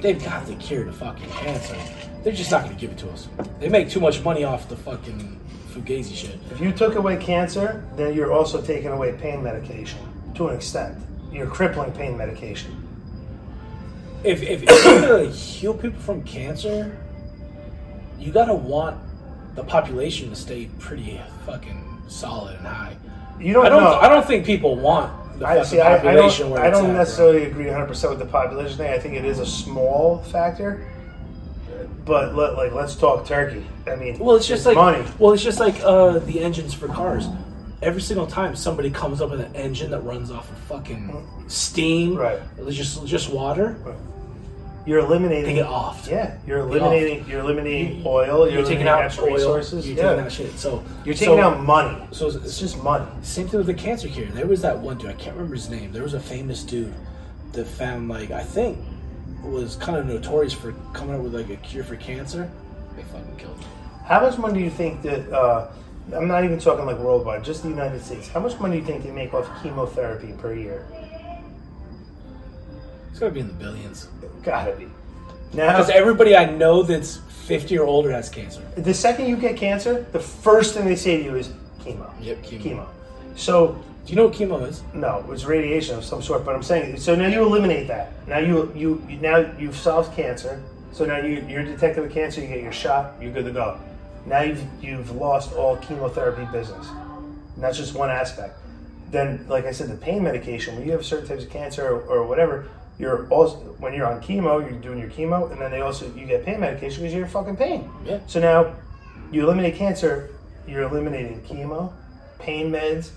They've got the cure to fucking cancer. They're just not going to give it to us. They make too much money off the fucking fugazi shit. If you took away cancer, then you're also taking away pain medication to an extent. You're crippling pain medication. If if, if you're going to heal people from cancer, you got to want the population to stay pretty fucking solid and high. You don't. I don't. Know. I don't think people want. I see. I, I don't, I don't at, necessarily right? agree one hundred percent with the population thing. I think it is a small factor, but let, like let's talk turkey. I mean, well, it's just it's like money. Well, it's just like uh, the engines for cars. Every single time somebody comes up with an engine that runs off of fucking steam, right? Just just water. Right. You're eliminating. Take it off. Yeah, you're eliminating. You're eliminating you, oil. You're, you're taking out natural oil, resources. You're yeah. taking out shit. So you're taking so, out money. So it's, it's just money. Same thing with the cancer cure. There was that one dude. I can't remember his name. There was a famous dude that found, like, I think was kind of notorious for coming up with like a cure for cancer. They fucking killed him. How much money do you think that? Uh, I'm not even talking like worldwide, just the United States. How much money do you think they make off chemotherapy per year? It's gotta be in the billions. Gotta be. Now, because everybody I know that's fifty or older has cancer. The second you get cancer, the first thing they say to you is chemo. Yep, chemo. chemo. So, do you know what chemo is? No, it's radiation of some sort. But I'm saying, so now you eliminate that. Now you you now you've solved cancer. So now you you're detected with cancer. You get your shot. You're good to go. Now you've you've lost all chemotherapy business. And that's just one aspect. Then, like I said, the pain medication. When you have certain types of cancer or, or whatever. You're also, when you're on chemo, you're doing your chemo, and then they also, you get pain medication because you're in fucking pain. Yeah. So now, you eliminate cancer, you're eliminating chemo, pain meds.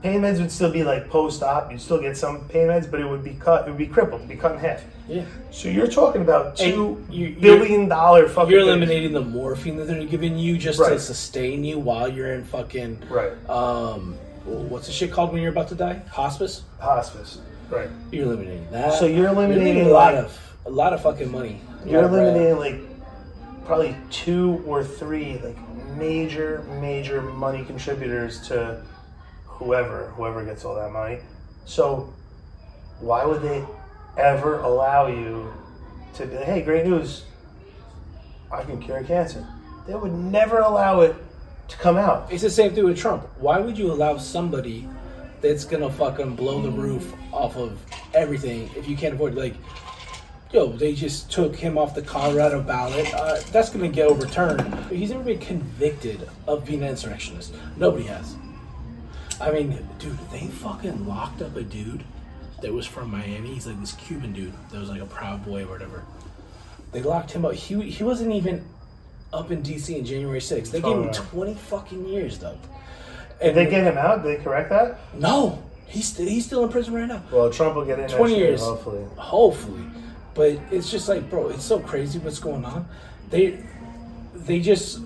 Pain meds would still be like post-op, you'd still get some pain meds, but it would be cut, it would be crippled, it would be cut in half. Yeah. So you're talking about two you, billion dollar fucking You're eliminating things. The morphine that they're giving you just right. to sustain you while you're in fucking, right. um, what's the shit called when you're about to die? Hospice? Hospice. Right, you're eliminating that. So you're eliminating, you're eliminating a lot like, of a lot of fucking money. You're eliminating bread. like probably two or three like major, major money contributors to whoever whoever gets all that money. So why would they ever allow you to be like, hey, great news, I can cure cancer? They would never allow it to come out. It's the same thing with Trump. Why would you allow somebody? It's gonna fucking blow the roof off of everything if you can't afford it. Like, yo, they just took him off the Colorado ballot. Uh, that's gonna get overturned. He's never been convicted of being an insurrectionist. Nobody has. I mean, dude, they fucking locked up a dude that was from Miami. He's like this Cuban dude that was like a Proud Boy or whatever. They locked him up. He he wasn't even up in D C on January sixth. They gave him twenty fucking years, though. And did they get him out? Did they correct that? No. He's, st- he's still in prison right now. Well, Trump will get in twenty years, hopefully. Hopefully. But it's just like, bro, it's so crazy what's going on. They they just,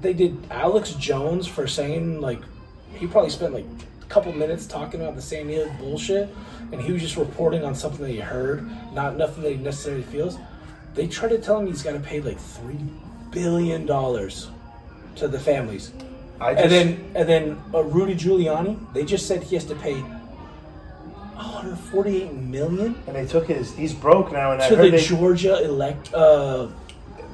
they did Alex Jones for saying, like, he probably spent like a couple minutes talking about the San Diego bullshit, and he was just reporting on something that he heard, not nothing that he necessarily feels. They tried to tell him he's got to pay like three billion dollars to the families. I just, and then, and then uh, Rudy Giuliani, they just said he has to pay one hundred forty-eight million dollars. And they took his, he's broke now. And to I heard the they, Georgia elect. Uh,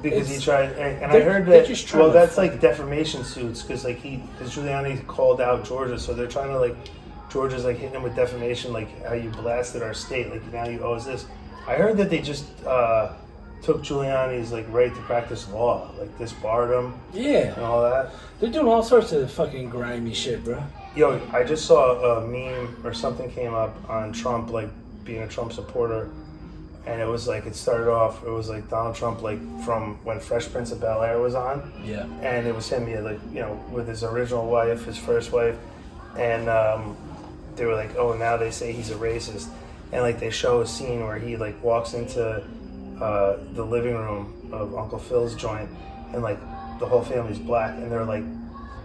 because he tried, and, and I heard that, just well, that's like defamation suits, because like he, because Giuliani called out Georgia, so they're trying to like, Georgia's like hitting him with defamation, like how you blasted our state, like now you owe us this. I heard that they just, uh, took Giuliani's like right to practice law, like disbarred him, yeah, and all that. They're doing all sorts of fucking grimy shit, bro. Yo, I just saw a meme or something came up on Trump, like being a Trump supporter, and it was like it started off. It was like Donald Trump, like from when Fresh Prince of Bel-Air was on, yeah, and it was him, yeah, like you know, with his original wife, his first wife, and um, they were like, oh, now they say he's a racist, and like they show a scene where he like walks into. Uh, the living room of Uncle Phil's joint, and like the whole family's black, and they're like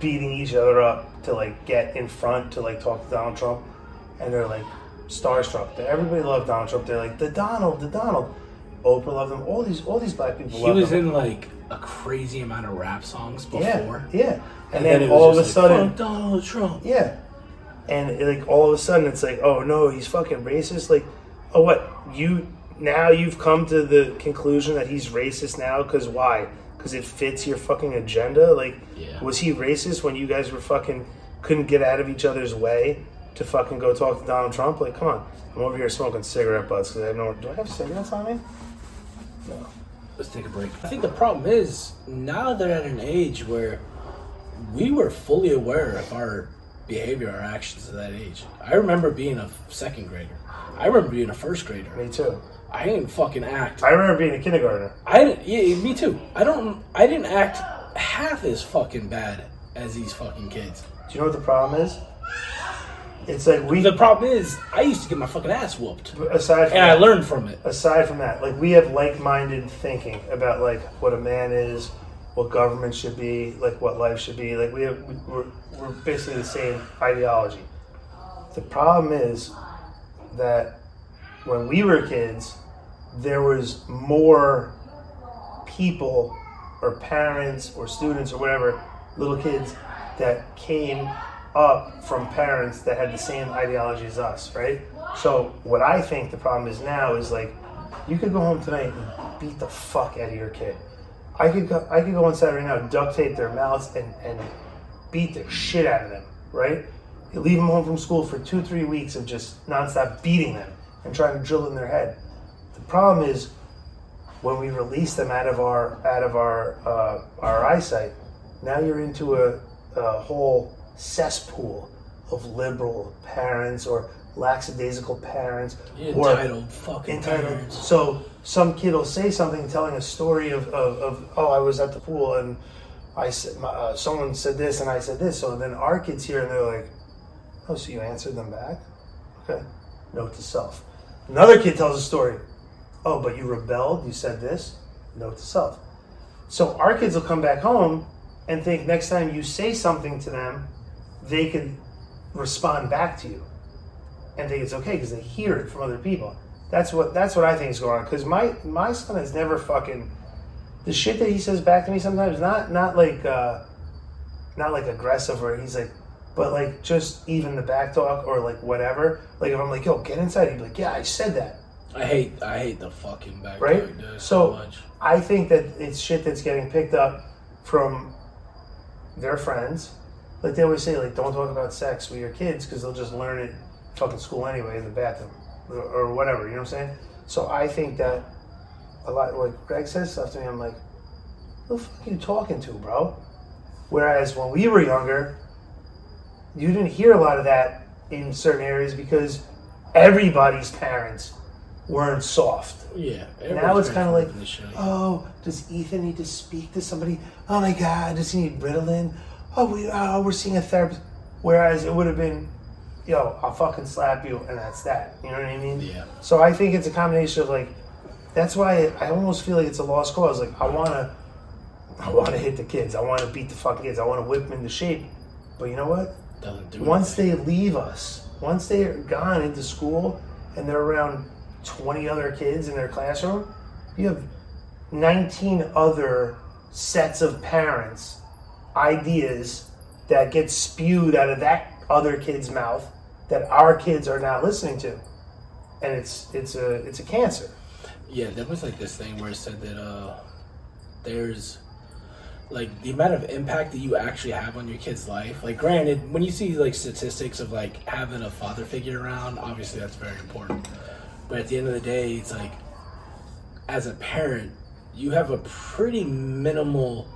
beating each other up to like get in front to like talk to Donald Trump, and they're like starstruck. They're, everybody loved Donald Trump. They're like the Donald, the Donald. Oprah loved him. All these, all these black people. He loved was him. in like a crazy amount of rap songs before. Yeah, yeah. And, and then, then all of a like, sudden, Donald Trump. Yeah, and it, like all of a sudden, it's like, oh no, he's fucking racist. Like, oh what you. Now you've come to the conclusion that he's racist now, because why? Because it fits your fucking agenda? Like, yeah. Was he racist when you guys were fucking, couldn't get out of each other's way to fucking go talk to Donald Trump? Like, come on. I'm over here smoking cigarette butts because I have no, do I have cigarettes on me? No. Let's take a break. I think the problem is, now they're at an age where we were fully aware of our behavior, our actions at that age. I remember being a second grader. I remember being a first grader. Me too. I didn't fucking act. I remember being a kindergartner. I didn't. Yeah, me too. I don't. I didn't act half as fucking bad as these fucking kids. Do you know what the problem is? It's like we. The problem is, I used to get my fucking ass whooped. Aside, from and that, I learned from it. Aside from that, like we have like-minded thinking about like what a man is, what government should be, like what life should be. Like we have, we're we're basically the same ideology. The problem is that when we were kids, there was more people or parents or students or whatever, little kids that came up from parents that had the same ideology as us, right? So what I think the problem is now is like, you could go home tonight and beat the fuck out of your kid. I could go, I could go on Saturday night and duct tape their mouths and, and beat the shit out of them, right? You leave them home from school for two, three weeks of just nonstop beating them and trying to drill in their head. The problem is when we release them out of our out of our uh, our eyesight, now you're into a, a whole cesspool of liberal parents or lackadaisical parents, entitled or fucking entitled. Parents. So some kid will say something, telling a story of, of, of oh, I was at the pool and I said my, uh, someone said this and I said this. So then our kids hear and they're like, oh, so you answered them back? Okay. Note to self. Another kid tells a story. Oh, but you rebelled. You said this. Note to self. So our kids will come back home and think next time you say something to them, they can respond back to you, and think it's okay because they hear it from other people. That's what that's what I think is going on. Because my my son has never fucking the shit that he says back to me sometimes. Not not like uh, not like aggressive or he's like. But like just even the back talk or like whatever. Like if I'm like, yo, get inside, he'd be like, yeah, I said that. I hate I hate the fucking back right? talk, dude, so, so much. I think that it's shit that's getting picked up from their friends. Like they always say, like, don't talk about sex with your kids because they'll just learn it fucking school anyway in the bathroom or, or whatever. You know what I'm saying? So I think that a lot, like Greg says stuff to me, I'm like, who the fuck are you talking to, bro? Whereas when we were younger, you didn't hear a lot of that in certain areas because everybody's parents weren't soft. Yeah. Now it's kind of like, oh, does Ethan need to speak to somebody? Oh my God, does he need Ritalin? Oh, we, oh, we're seeing a therapist. Whereas it would have been, yo, I'll fucking slap you and that's that. You know what I mean? Yeah. So I think it's a combination of like, that's why I almost feel like it's a lost cause. Like I want to, I want to hit the kids. I want to beat the fucking kids. I want to whip them into shape. But you know what? Do once anything. They leave us, once they're gone into school and they're around twenty other kids in their classroom, you have nineteen other sets of parents' ideas that get spewed out of that other kid's mouth that our kids are now listening to, and it's it's a it's a cancer. Yeah, there was like this thing where it said that uh, there's. Like, the amount of impact that you actually have on your kid's life. Like, granted, when you see, like, statistics of, like, having a father figure around, obviously that's very important. But at the end of the day, it's like, as a parent, you have a pretty minimal...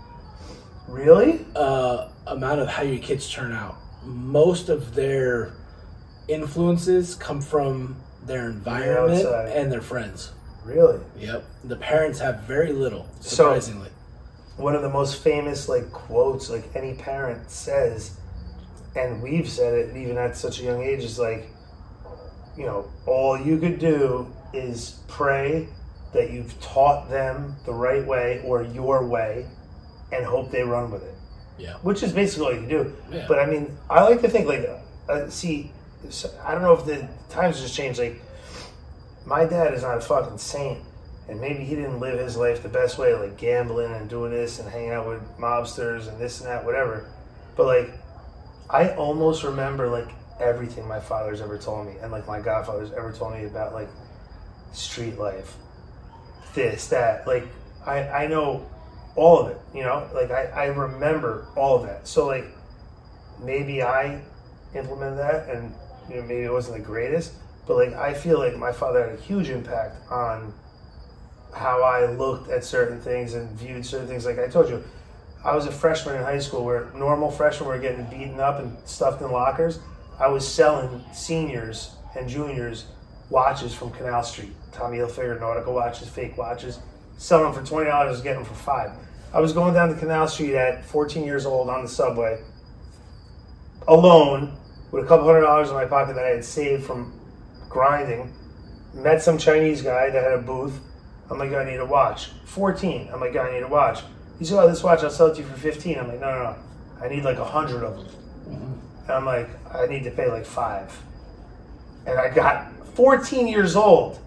Really? Uh, amount of how your kids turn out. Most of their influences come from their environment and their friends. Really? Yep. The parents have very little, surprisingly. So- One of the most famous like quotes like any parent says, and we've said it even at such a young age, is like, you know, all you could do is pray that you've taught them the right way or your way and hope they run with it. Yeah. Which is basically all you can do. Yeah. But I mean, I like to think like, uh, see, I don't know if the times just changed. Like, my dad is not a fucking saint. And maybe he didn't live his life the best way, like gambling and doing this and hanging out with mobsters and this and that, whatever. But, like, I almost remember, like, everything my father's ever told me and, like, my godfather's ever told me about, like, street life, this, that. Like, I, I know all of it, you know? Like, I, I remember all of that. So, like, maybe I implemented that and, you know, maybe it wasn't the greatest. But, like, I feel like my father had a huge impact on how I looked at certain things and viewed certain things. Like I told you, I was a freshman in high school where normal freshmen were getting beaten up and stuffed in lockers. I was selling seniors and juniors watches from Canal Street. Tommy Hilfiger, Nautica watches, fake watches. Selling them for twenty dollars, getting them for five dollars. I was going down to Canal Street at fourteen years old on the subway, alone, with a couple hundred dollars in my pocket that I had saved from grinding. Met some Chinese guy that had a booth. I'm like, I need a watch. fourteen. I'm like, I need a watch. He said, oh, this watch, I'll sell it to you for fifteen. I'm like, no, no, no. I need like a hundred of them. Mm-hmm. And I'm like, I need to pay like five. And I got fourteen years old.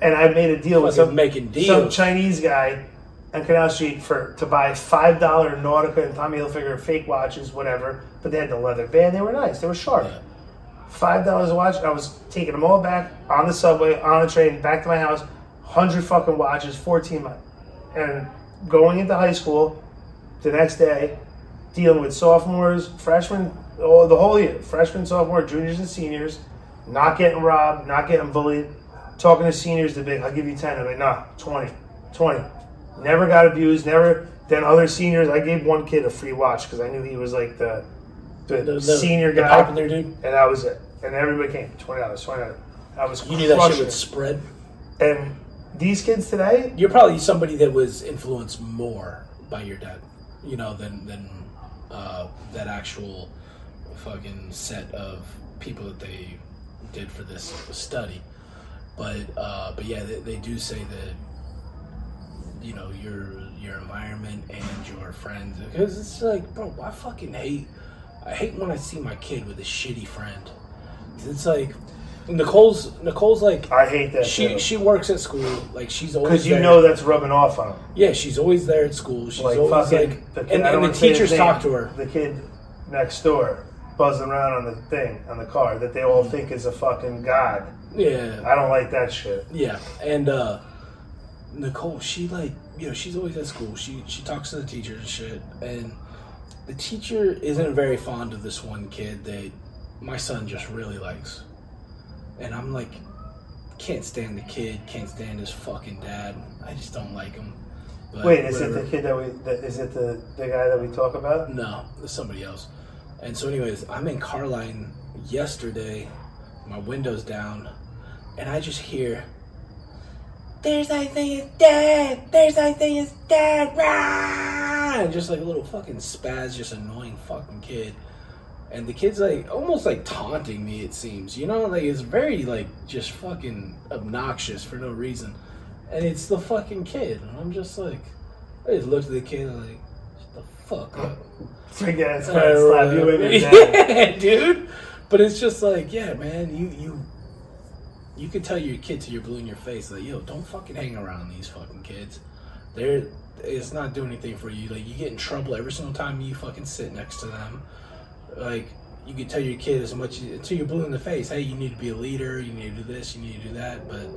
And I made a deal with some, making deals. some Chinese guy on Canal Street for to buy five dollar Nautica and Tommy Hilfiger fake watches, whatever. But they had the leather band. They were nice. They were sharp. Yeah. five dollars a watch. I was taking them all back on the subway, on the train, back to my house. one hundred fucking watches, fourteen months. And going into high school the next day, dealing with sophomores, freshmen, oh, the whole year, freshmen, sophomore, juniors, and seniors, not getting robbed, not getting bullied, talking to seniors, the big, I'll give you ten. I'm like, nah, twenty, twenty. Never got abused, never. Then other seniors, I gave one kid a free watch because I knew he was like the, the, the, the senior the guy. Popular dude. And that was it. And everybody came, twenty dollars, twenty dollars. I was You knew that shit would spread? And these kids today? You're probably somebody that was influenced more by your dad, you know, than than uh, that actual fucking set of people that they did for this study. But uh, but yeah, they, they do say that, you know, your your environment and your friends, because it's like, bro, I fucking hate I hate when I see my kid with a shitty friend. It's like. Nicole's Nicole's like I hate that. She too. She works at school, like she's always because you there. know that's rubbing off on her. Yeah, she's always there at school. She's like, always fucking, like, the kid, and, and the teachers talk to her. The kid next door buzzing around on the thing on the car that they all mm-hmm. think is a fucking god. Yeah, I don't like that shit. Yeah, and uh, Nicole, she like you know she's always at school. She she talks to the teachers and shit, and the teacher isn't very fond of this one kid that my son just really likes. And I'm like, can't stand the kid, can't stand his fucking dad. I just don't like him. But Wait, is whatever. it the kid that we? The, is it the, the guy that we talk about? No, it's somebody else. And so, anyways, I'm in Carline yesterday. My window's down, and I just hear, "There's Isaiah's dad. There's Isaiah's dad." Rah! And just like a little fucking spaz, just annoying fucking kid. And the kid's like almost like taunting me, it seems, you know, like it's very like just fucking obnoxious for no reason. And it's the fucking kid, and I'm just like, I just looked at the kid and I'm like, shut the fuck up. Yeah, it's gonna slap you in your dad. Yeah, dude. But it's just like, yeah, man, you you you could tell your kid till you're blue in your face, like, yo, don't fucking hang around these fucking kids. They're it's not doing anything for you. Like, you get in trouble every single time you fucking sit next to them. Like, you can tell your kid as much until you're blue in the face, hey, you need to be a leader, you need to do this, you need to do that. But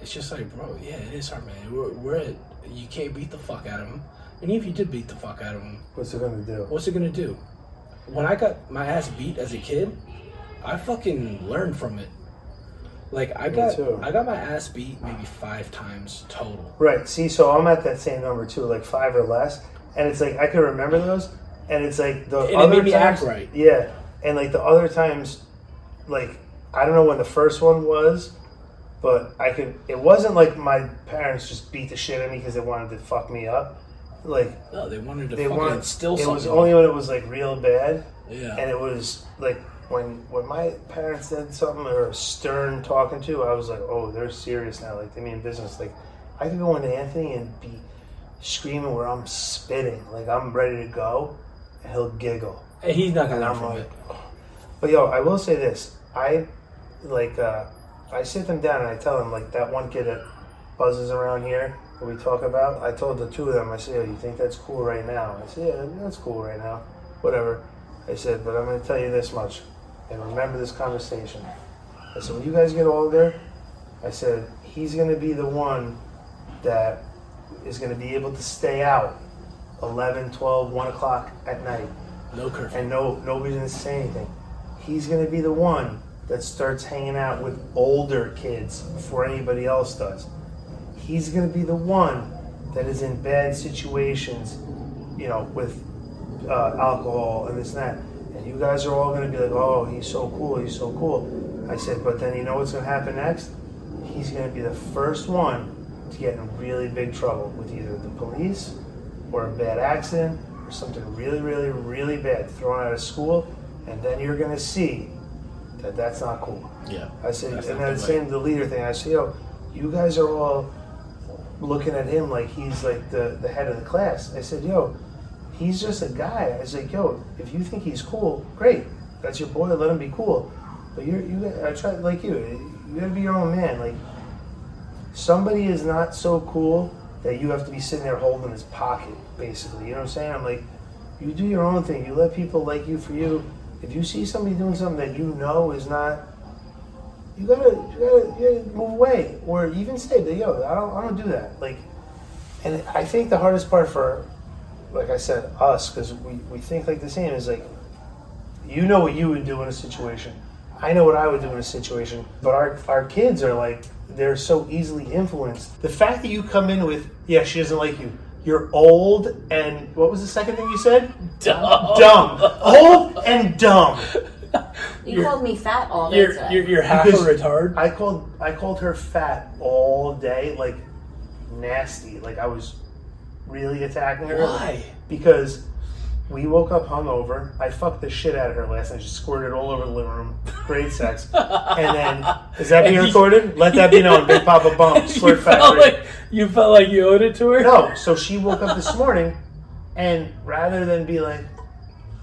it's just like, bro, yeah, it is hard, man. We're, we're at, you can't beat the fuck out of him. And even if you did beat the fuck out of him, what's it gonna do? What's it gonna do? When I got my ass beat as a kid, I fucking learned from it. Like, I got I got my ass beat maybe five times total. Right. See, so I'm at that same number too, like five or less, and it's like I can remember those. And it's like the and other it made me times, act right. Yeah, and like the other times, like I don't know when the first one was, but I could. It wasn't like my parents just beat the shit out of me because they wanted to fuck me up. Like no, they wanted to. They fuck wanted instill something. It was only when it was like real bad. Yeah, and it was like when when my parents said something or stern talking to, I was like, oh, they're serious now. Like they mean business. Like I could go into Anthony and be screaming where I'm spitting. Like I'm ready to go. And he'll giggle. And he's not gonna learn like, it. But yo, I will say this. I like uh, I sit them down and I tell them like that one kid that buzzes around here that we talk about. I told the two of them. I said, "Oh, you think that's cool right now?" I said, "Yeah, that's cool right now. Whatever." I said, "But I'm gonna tell you this much, and remember this conversation." I said, "When you guys get older," I said, "he's gonna be the one that is gonna be able to stay out." eleven, twelve, one o'clock at night. No curfew. And no, nobody's going to say anything. He's going to be the one that starts hanging out with older kids before anybody else does. He's going to be the one that is in bad situations, you know, with uh, alcohol and this and that. And you guys are all going to be like, oh, he's so cool, he's so cool. I said, but then you know what's going to happen next? He's going to be the first one to get in really big trouble with either the police or a bad accident, or something really, really, really bad, thrown out of school, and then you're going to see that that's not cool. Yeah. I said, that's and then the same the leader thing. I said, yo, you guys are all looking at him like he's like the, the head of the class. I said, yo, he's just a guy. I was like, yo, if you think he's cool, great. That's your boy. Let him be cool. But you're, you, I try like you. You gotta be your own man. Like, somebody is not so cool that you have to be sitting there holding his pocket, basically. You know what I'm saying? I'm like, you do your own thing. You let people like you for you. If you see somebody doing something that you know is not, you gotta, you gotta, you gotta move away, or even say, yo, I don't, I don't do that. Like, and I think the hardest part for, like I said, us, because we, we think like the same, is like, you know what you would do in a situation. I know what I would do in a situation. But our, our kids are like, they're so easily influenced. The fact that you come in with, yeah, she doesn't like you. You're old and, what was the second thing you said? Dumb. Dumb. Old and dumb. You you're, called me fat all day You're, today. you're, you're half a retard. I called, I called her fat all day, like nasty. Like I was... really attacking her. Why? Because we woke up hungover. I fucked the shit out of her last night. She squirted all over the living room. Great sex. And then, is that being recorded? Let that be known. Big Papa Bump. Squirt Factory. Like, you felt like you owed it to her? No. So she woke up this morning, and rather than be like,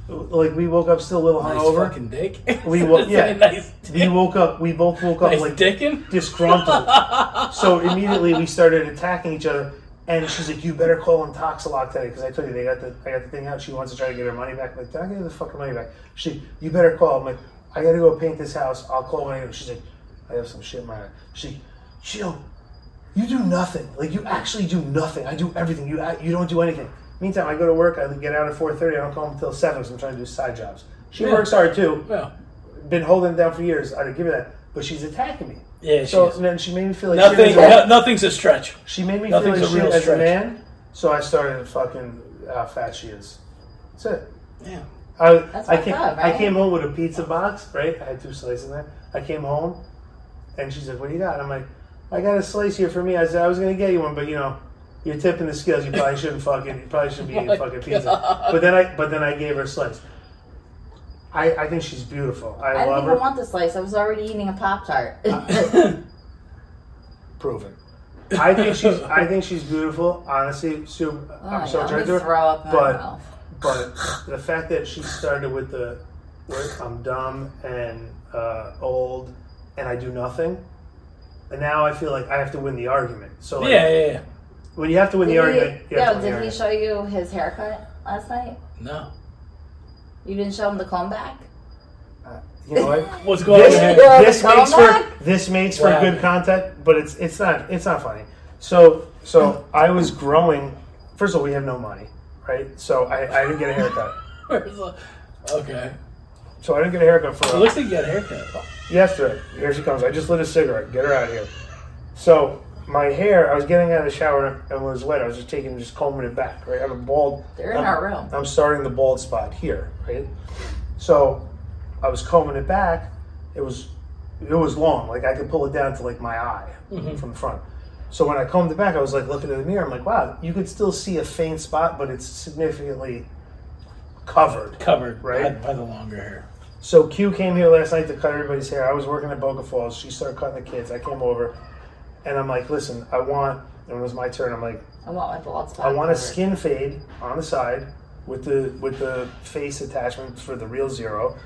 like we woke up still a little hungover. Nice fucking dick. We woke, yeah. Nice dick. We woke up. We both woke up nice like dickin'? Disgruntled. So immediately we started attacking each other. And she's like, you better call Intoxilock today, because I told you they got the I got the thing out. She wants to try to get her money back. I'm like, did I get her the fucking money back? She's like, you better call. I'm like, I gotta go paint this house. I'll call one of you. She's like, I have some shit in my eye. She's like, she don't, you do nothing. Like, you actually do nothing. I do everything. You you don't do anything. Meantime, I go to work. I get out at four thirty. I don't come until seven because I'm trying to do side jobs. She yeah. works hard, too. Yeah. Been holding it down for years. I'd give her that. But she's attacking me. Yeah, she so is. Then she made me feel like nothing. She no, nothing's a stretch. She made me nothing's feel like a real she, stretch. As a man. So I started fucking how fat she is. That's it. Yeah. I That's I came up, right? I came home with a pizza box. Right, I had two slices in there. I came home, and she's like, "What do you got?" And I'm like, "I got a slice here for me." I said, "I was gonna get you one, but you know, you're tipping the scales. You probably shouldn't fucking. You probably shouldn't be eating oh fucking God. pizza." But then I but then I gave her a slice. I, I think she's beautiful. I, I love her. I didn't even want the slice. I was already eating a Pop-Tart. Prove it. I think she's. I think she's beautiful. Honestly, super, oh, I'm so attracted to her. Throw up my but, mouth. But the fact that she started with the with, I'm dumb and uh, old, and I do nothing, and now I feel like I have to win the argument. So like, yeah, yeah, yeah. When you have to win did the he, argument, you no. Did he argument. show you his haircut last night? No. You didn't show him the comeback? Uh, you know what? What's going on? This, this makes for this makes wow. for good content, but it's it's not it's not funny. So so I was growing. First of all, we have no money, right? So I, I didn't get a haircut. Okay. So I didn't get a haircut for. It looks like you got a haircut. Yesterday, here she comes. I just lit a cigarette. Get her out of here. So my hair, I was getting out of the shower and it was wet. I was just taking, just combing it back, right? I'm a bald. They're in I'm, our room. I'm starting the bald spot here, right? So I was combing it back. It was, it was long. Like I could pull it down to like my eye mm-hmm. from the front. So when I combed it back, I was like looking in the mirror. I'm like, wow, you could still see a faint spot, but it's significantly covered. Covered, right? By, by the longer hair. So Q came here last night to cut everybody's hair. I was working at Boca Falls. She started cutting the kids. I came over. And I'm like, listen, I want, and it was my turn, I'm like, I want my bald spot. I want a skin fade on the side with the with the face attachment for the real zero.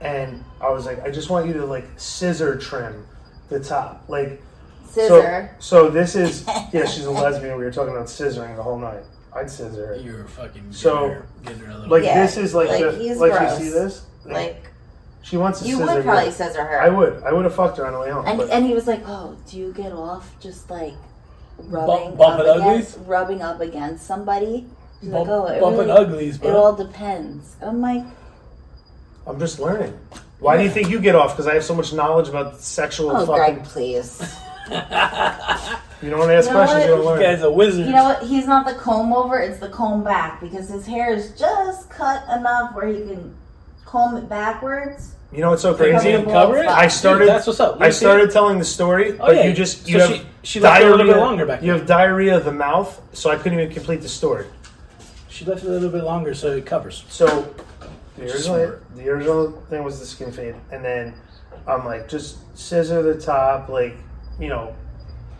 And I was like, I just want you to like scissor trim the top. Like scissor. So, so this is yeah, she's a lesbian. We were talking about scissoring the whole night. I'd scissor it. You're fucking so her, her a like yeah, this is like like, the, like you see this? Like, like she wants to you scissor her. You would probably her. scissor her. I would. I would have fucked her on the way home. And, and he was like, oh, do you get off just like rubbing, bump, bump up, against, rubbing up against somebody? He's bump, like, oh, it bumping really, uglies, bro. It all depends. I'm like... I'm just learning. Why yeah. do you think you get off? Because I have so much knowledge about sexual oh, fucking... Oh, Greg, please. You don't want to ask you know questions, what? you don't learn. This guy's a wizard. You know what? He's not the comb over, it's the comb back. Because his hair is just cut enough where he can... comb it backwards. You know what's so crazy? It? I started. Dude, that's what's up. I started it? telling the story, but oh, yeah. you just you so have she, she left diarrhea, it a little bit longer back. You have diarrhea of the mouth, so I couldn't even complete the story. She left it a little bit longer, so it covers. So The original, the original thing was the skin fade, and then I'm like, just scissor the top, like, you know,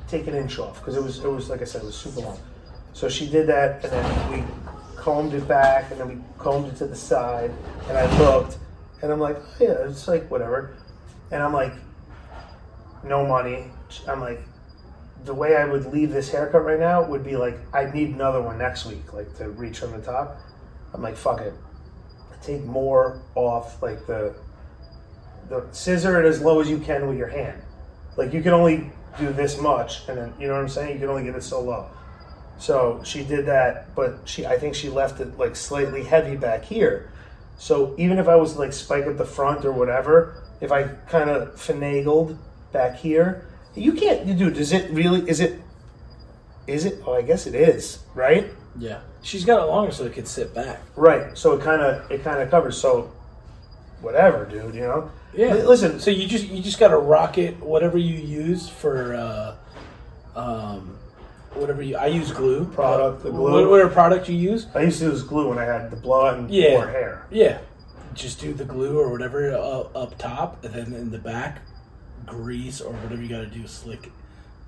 take an inch off, because it was, it was like I said, it was super long. So she did that, and then we combed it back, and then we combed it to the side, and I looked, and I'm like, oh, yeah, it's like whatever, and I'm like, no money. I'm like, the way I would leave this haircut right now would be like, I'd need another one next week, like to retrim the top. I'm like, fuck it. Take more off, like the the scissor it as low as you can with your hand. Like, you can only do this much, and then, you know what I'm saying? You can only get it so low. So she did that, but she, I think she left it like slightly heavy back here. So even if I was like spike at the front or whatever, if I kind of finagled back here, you can't, you dude, is it really, is it, is it? Oh, I guess it is, right? Yeah. She's got it longer so it could sit back. Right. So it kind of it kind of covers. So whatever, dude, you know? Yeah. L- listen. So you just you just got to rock it, whatever you use for uh, um, whatever you... I use glue. Product, the glue. Whatever, whatever product you use. I used to use glue when I had the blowout and yeah. more hair. Yeah. Just do the glue or whatever uh, up top, and then in the back, grease or whatever you got to do, slick,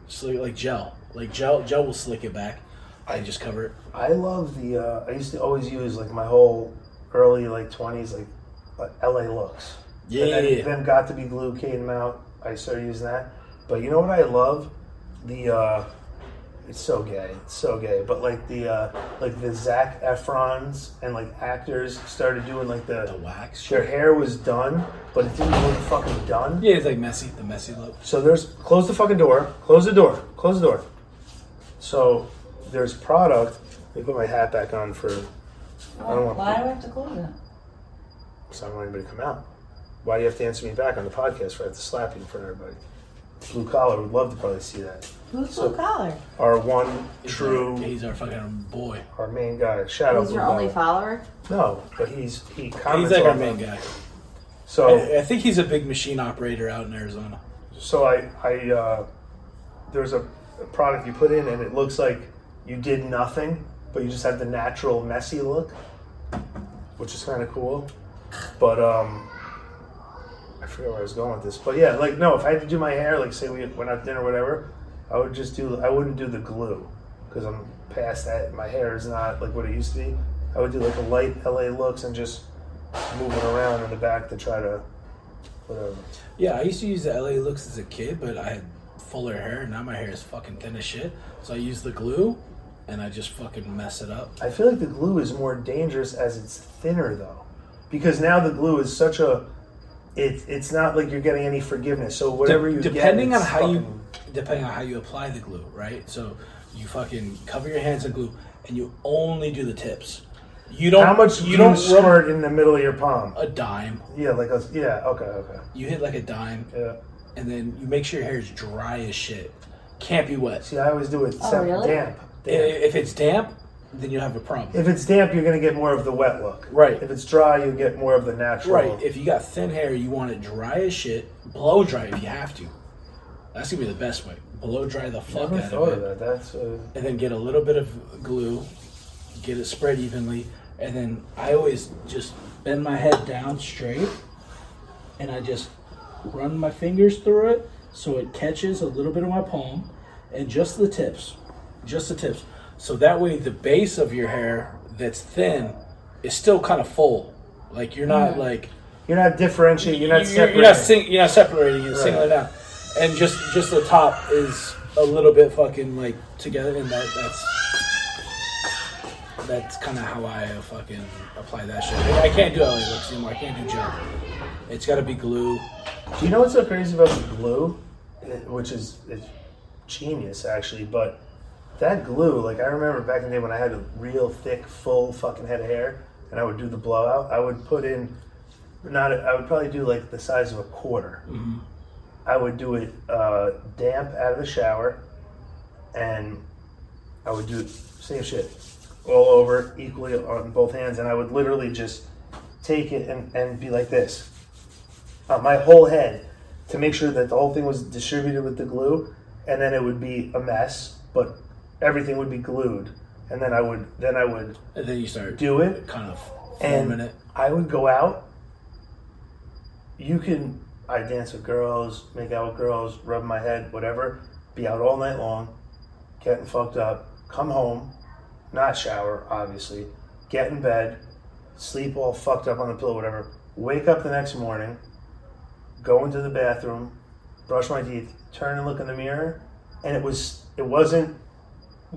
slick like gel. Like gel, gel will slick it back. I just cover it. I love the, uh, I used to always use, like, my whole early, like, twenties, like, uh, L A looks. Yeah, and then, yeah, then got to be glue, came out. I started using that. But you know what I love? The, uh, it's so gay. It's so gay. But, like, the, uh, like, the Zac Efrons and, like, actors started doing, like, the... The wax? Their hair was done, but it didn't look fucking done. Yeah, it's, like, messy. The messy look. So there's, close the fucking door. Close the door. Close the door. So... There's product. Let me put my hat back on for... Why, I don't want, why do I have to close it? Because I don't want anybody to come out. Why do you have to answer me back on the podcast where I have to slap you in front of everybody? Blue Collar would love to probably see that. Who's so Blue Collar? Our one he's true... He's our fucking boy. Our main guy. Shadow He's Blue your Collar. Only follower? No, but he's... He comments he's like our main guy. So I, I think he's a big machine operator out in Arizona. So I... I uh, there's a, a product you put in and it looks like... You did nothing, but you just have the natural messy look, which is kind of cool. But um, I forget where I was going with this. But yeah, like no, if I had to do my hair, like say we went out to dinner or whatever, I would just do. I wouldn't do the glue because I'm past that. My hair is not like what it used to be. I would do like a light L A looks and just move it around in the back to try to whatever. Yeah, I used to use the L A looks as a kid, but I had fuller hair, and now my hair is fucking thin as shit. So I use the glue. And I just fucking mess it up. I feel like the glue is more dangerous as it's thinner, though. Because now the glue is such a... It, it's not like you're getting any forgiveness. So whatever De- you depending get... On how fucking... you, depending on how you apply the glue, right? So you fucking cover your hands in glue, and you only do the tips. You don't... How much you don't squirt in the middle of your palm? A dime. Yeah, like a... Yeah, okay, okay. You hit like a dime. Yeah. And then you make sure your hair is dry as shit. Can't be wet. See, I always do it oh, except really? damp. If it's damp, then you'll have a problem. If it's damp, you're going to get more of the wet look. Right. If it's dry, you get more of the natural right. look. Right. If you got thin hair, you want it dry as shit. Blow dry if you have to. That's going to be the best way. Blow dry the fuck Never out thought of it. Of that. That's a... And then get a little bit of glue, get it spread evenly, and then I always just bend my head down straight, and I just run my fingers through it so it catches a little bit of my palm and just the tips. Just the tips. So that way the base of your hair that's thin is still kind of full. Like you're not like... You're not differentiating. You're not separating. You're not, sing, you're not separating. You're right. singling it out. And just, just the top is a little bit fucking like together. And that, that's that's kind of how I fucking apply that shit. I can't do L A looks anymore. I can't do gel. It's got to be glue. Do you know what's so crazy about the glue? Which is it's genius actually, but... That glue, like I remember back in the day when I had a real thick, full fucking head of hair, and I would do the blowout. I would put in, not a, I would probably do like the size of a quarter. Mm-hmm. I would do it uh, damp out of the shower, and I would do same shit all over equally on both hands, and I would literally just take it and, and be like this on my whole head to make sure that the whole thing was distributed with the glue, and then it would be a mess, but. Everything would be glued, and then I would, then I would, and then you start do it, kind of forming and, it, I would go out. You can, I dance with girls, make out with girls, rub my head, whatever. Be out all night long, getting fucked up. Come home, not shower, obviously. Get in bed, sleep all fucked up on the pillow, whatever. Wake up the next morning, go into the bathroom, brush my teeth, turn and look in the mirror, and it was it wasn't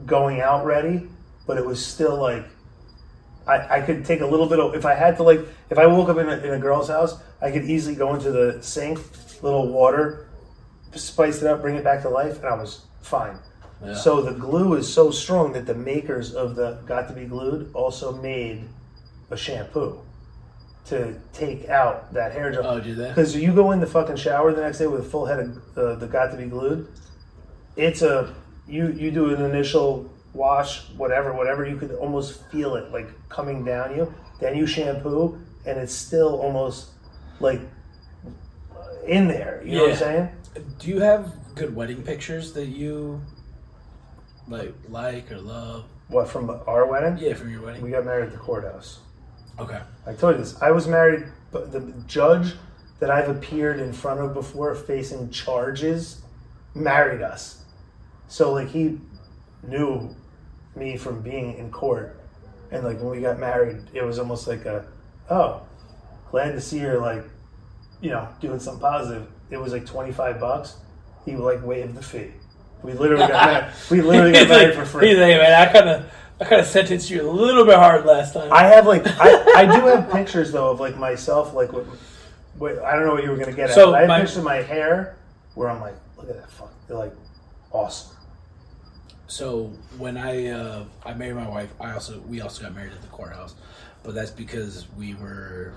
going out ready, but it was still like I, I could take a little bit of, if I had to, like, if I woke up in a, in a girl's house, I could easily go into the sink, little water, spice it up, bring it back to life, and I was fine. Yeah. So the glue is so strong that the makers of the Got to Be Glued also made a shampoo to take out that hair gel. Oh, do they? Because you go in the fucking shower the next day with a full head of uh, the Got to Be Glued. It's a you you do an initial wash, whatever, whatever. You could almost feel it like coming down you. Then you shampoo, and it's still almost like in there. You yeah. know what I'm saying? Do you have good wedding pictures that you like, like or love? What, from our wedding? Yeah, from your wedding. We got married at the courthouse. Okay. I told you this. I was married, but the judge that I've appeared in front of before facing charges married us. So, like, he knew me from being in court. And, like, when we got married, it was almost like a, oh, glad to see her, like, you know, doing something positive. It was like twenty-five bucks. He, like, waived the fee. We literally got married. We literally got married like, for free. He's like, man, I kind of I kind of sentenced you a little bit hard last time. I have, like, I, I do have pictures, though, of, like, myself, like, what, what, I don't know what you were going to get so at. I have my, pictures of my hair where I'm like, look at that fuck. They're, like, awesome. So when I uh, I married my wife, I also we also got married at the courthouse. But that's because we were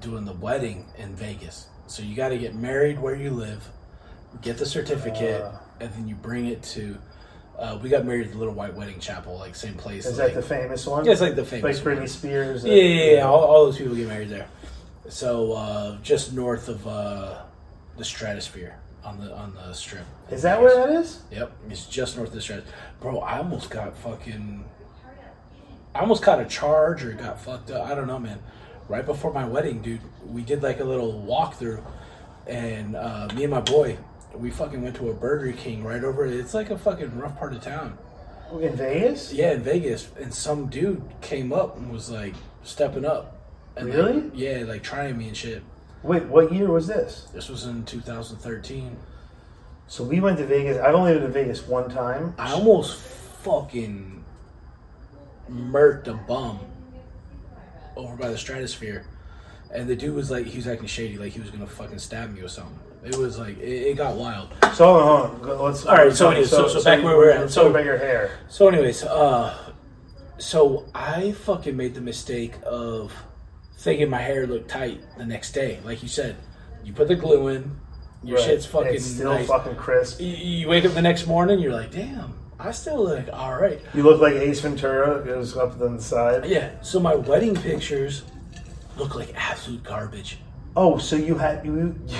doing the wedding in Vegas. So you got to get married where you live, get the certificate, uh, and then you bring it to... Uh, we got married at the Little White Wedding Chapel, like same place. Is like, that the famous one? Yeah, it's like the famous like Britney one. Spears. Yeah, yeah, yeah. All, all those people get married there. So uh, just north of uh, the Stratosphere on the on the Strip. Is that Vegas. Where that is? Yep, it's just north of the Stratosphere. Bro, I almost got fucking... I almost caught a charge or got fucked up. I don't know, man. Right before my wedding, dude, we did like a little walkthrough, and uh, me and my boy... We fucking went to a Burger King right over. It's like a fucking rough part of town. In Vegas? Yeah, in Vegas. And some dude came up and was like stepping up. And really? Like, yeah, like trying me and shit. Wait, what year was this? This was in two thousand thirteen. So we went to Vegas. I've only been to Vegas one time. I almost fucking murked a bum over by the Stratosphere. And the dude was like, he was acting shady, like he was gonna fucking stab me or something. It was like, it, it got wild. So hold on, let's. All right, so anyways, so, so, so back so where we're at. So about your hair. So anyways, uh, so I fucking made the mistake of thinking my hair looked tight the next day. Like you said, you put the glue in, your right. shit's fucking it's still nice. Fucking crisp. You, you wake up the next morning, you're like, damn, I still look all right. You look like Ace Ventura, goes up on the side. Yeah. So my wedding pictures look like absolute garbage. Oh, so you had you? you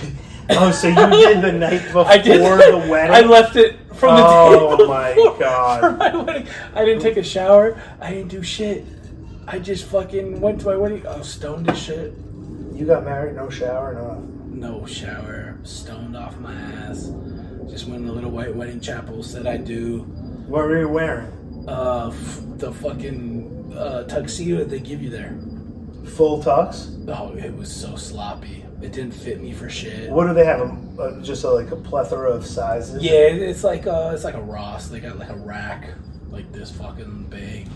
oh, so you did the night before I did, the wedding. I left it from the oh, day. Oh my god! For my wedding, I didn't take a shower. I didn't do shit. I just fucking went to my wedding. I was stoned as shit. You got married, no shower, no. No shower, stoned off my ass. Just went in the Little White Wedding Chapel. Said I do. What were you wearing? Uh, f- the fucking uh, tuxedo that they give you there. Full tux? Oh, it was so sloppy. It didn't fit me for shit. What do they have? A, a, just a, like a plethora of sizes? Yeah, it's like a, it's like a Ross. They got like a rack like this fucking big.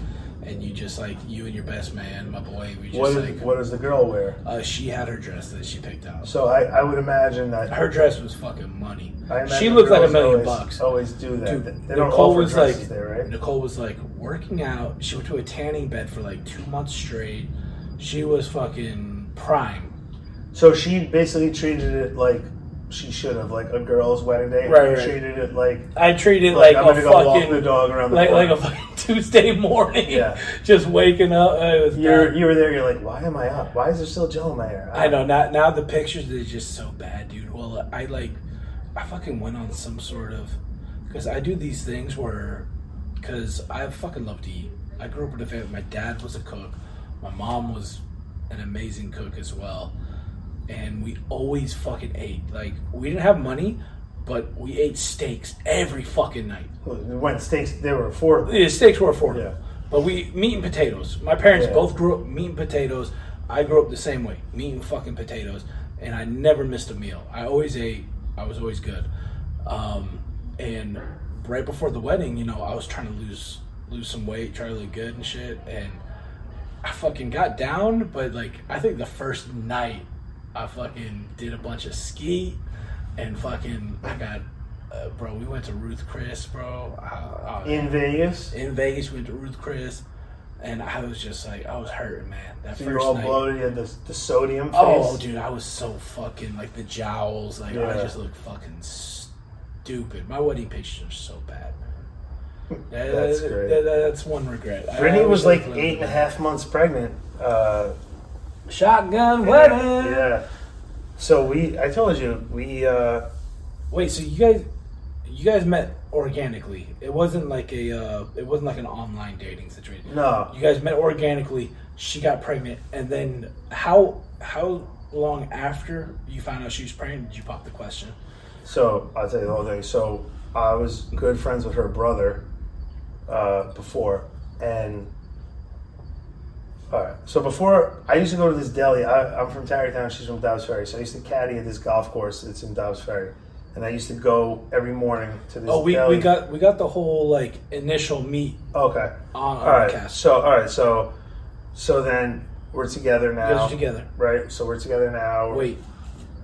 And you just like, you and your best man, my boy, we just what is, like... What does the girl wear? Uh, she had her dress that she picked out. So I, I would imagine that... Her dress was fucking money. She looked like a million always, bucks. always do that. Dude, they don't Nicole offer was dresses like, there, right? Nicole was like working out. She went to a tanning bed for like two months straight. She was fucking prime. So she basically treated it like she should have, like a girl's wedding day. Right, right. Treated it like I treated it like, like I'm gonna a go fucking walk the dog around the like, like a fucking Tuesday morning. Yeah. Just waking up. It was you're bad. You were there. You're like, why am I up? Why is there still gel in my hair? I, I know. Not now. The pictures are just so bad, dude. Well, I like I fucking went on some sort of because I do these things where because I fucking love to eat. I grew up in a family. My dad was a cook. My mom was an amazing cook as well. And we always fucking ate. Like, we didn't have money, but we ate steaks every fucking night. When steaks, they were affordable. Yeah, steaks were affordable. Yeah. But we, meat and potatoes. My parents yeah. both grew up meat and potatoes. I grew up the same way, meat and fucking potatoes. And I never missed a meal. I always ate. I was always good. Um, and right before the wedding, you know, I was trying to lose lose some weight, try to look good and shit. And I fucking got down. But, like, I think the first night, I fucking did a bunch of ski and fucking I got, uh, bro, we went to Ruth Chris, bro. I, I, in Vegas? In Vegas, we went to Ruth Chris. And I was just like, I was hurting, man. That so first you were all night, bloated, you had the, the sodium face? Oh, dude, I was so fucking, like, the jowls. Like, yeah. I just looked fucking stupid. My wedding pictures are so bad, man. That, that's that, great. That, that, that's one regret. Brittany was, like, eight and a half months pregnant. Uh... Shotgun yeah, wedding. Yeah. So we, I told you, we. uh Wait, so you guys, you guys met organically. It wasn't like a, uh it wasn't like an online dating situation. No. You guys met organically. She got pregnant, and then how how long after you found out she was pregnant did you pop the question? So I'll tell you the whole thing. So I was good friends with her brother uh before, and. All right. So before, I used to go to this deli. I, I'm from Tarrytown. She's from Dobbs Ferry. So I used to caddy at this golf course. It's in Dobbs Ferry, and I used to go every morning to this. Oh, we, deli. we got we got the whole like initial meet. Okay. On all right. Cast. So all right. So so then we're together now. You guys are together, right? So we're together now. Wait,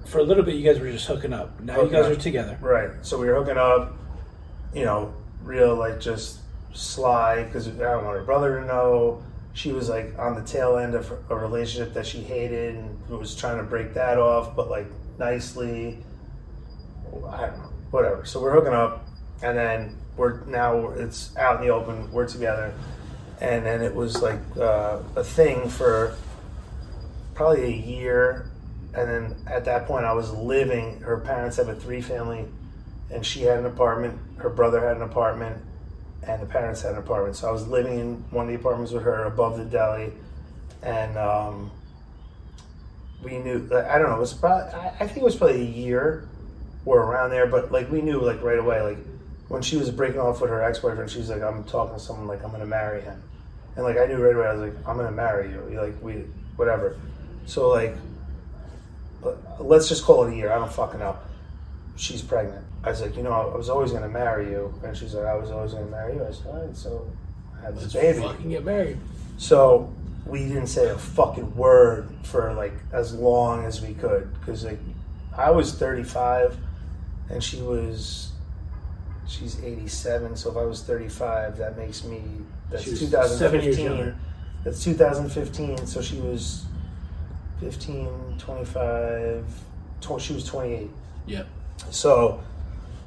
for a little bit, you guys were just hooking up. Now hooking you guys up. are together, right? So we were hooking up. You know, real like just sly because I don't want her brother to know. She was like on the tail end of a relationship that she hated and was trying to break that off, but like nicely, I don't know, whatever. So we're hooking up, and then we're now it's out in the open. We're together, and then it was like uh, a thing for probably a year, and then at that point I was living. Her parents have a three-family, and she had an apartment. Her brother had an apartment. And the parents had an apartment, so I was living in one of the apartments with her above the deli, and um, we knew. I don't know. It was probably. I think it was probably a year or around there. But like we knew, like right away, like when she was breaking off with her ex-boyfriend, she was like, "I'm talking to someone. Like I'm gonna marry him," and like I knew right away. I was like, "I'm gonna marry you." Like we, whatever. So like, let's just call it a year. I don't fucking know. She's pregnant. I was like, you know, I was always going to marry you. And she's like, I was always going to marry you. I said, all right, so I had this baby. Let's fucking get married. So we didn't say a fucking word for, like, as long as we could. Because, like, I was thirty-five, and she was, she's eighty-seven. So if I was thirty-five, that makes me, that's two thousand fifteen. That's two thousand fifteen. So she was fifteen, twenty-five, tw- she was twenty-eight. Yeah. So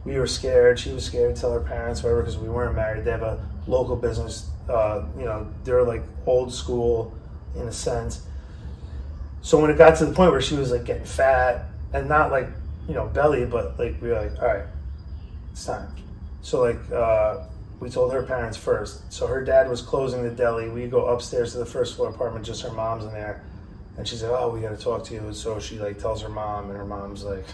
we were scared. She was scared to tell her parents, whatever, because we weren't married. They have a local business. Uh, you know, they're like old school in a sense. So when it got to the point where she was like getting fat and not like, you know, belly, but like we were like, all right, it's time. So like uh, we told her parents first. So her dad was closing the deli. We go upstairs to the first floor apartment, just her mom's in there. And she's like, oh, we got to talk to you. So she like tells her mom, and her mom's like,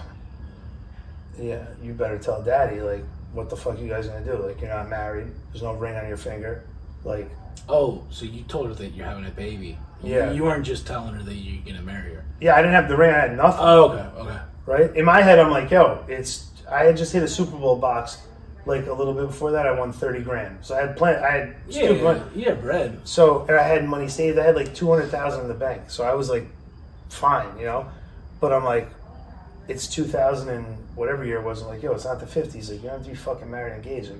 yeah, you better tell daddy, like, what the fuck you guys gonna do? Like, you're not married. There's no ring on your finger. Like, oh, so you told her that you're having a baby. Yeah. You weren't just telling her that you're gonna marry her. Yeah, I didn't have the ring. I had nothing. Oh, okay, okay. Right? In my head, I'm like, yo, it's, I had just hit a Super Bowl box, like, a little bit before that. I won thirty grand. So I had plenty, I had yeah, yeah, money. Yeah, bread. So, and I had money saved. I had, like, two hundred thousand in the bank. So I was, like, fine, you know? But I'm like, it's two thousand and whatever year it was. I'm like, yo, it's not the fifties. Like, you don't have to be fucking married and engaged.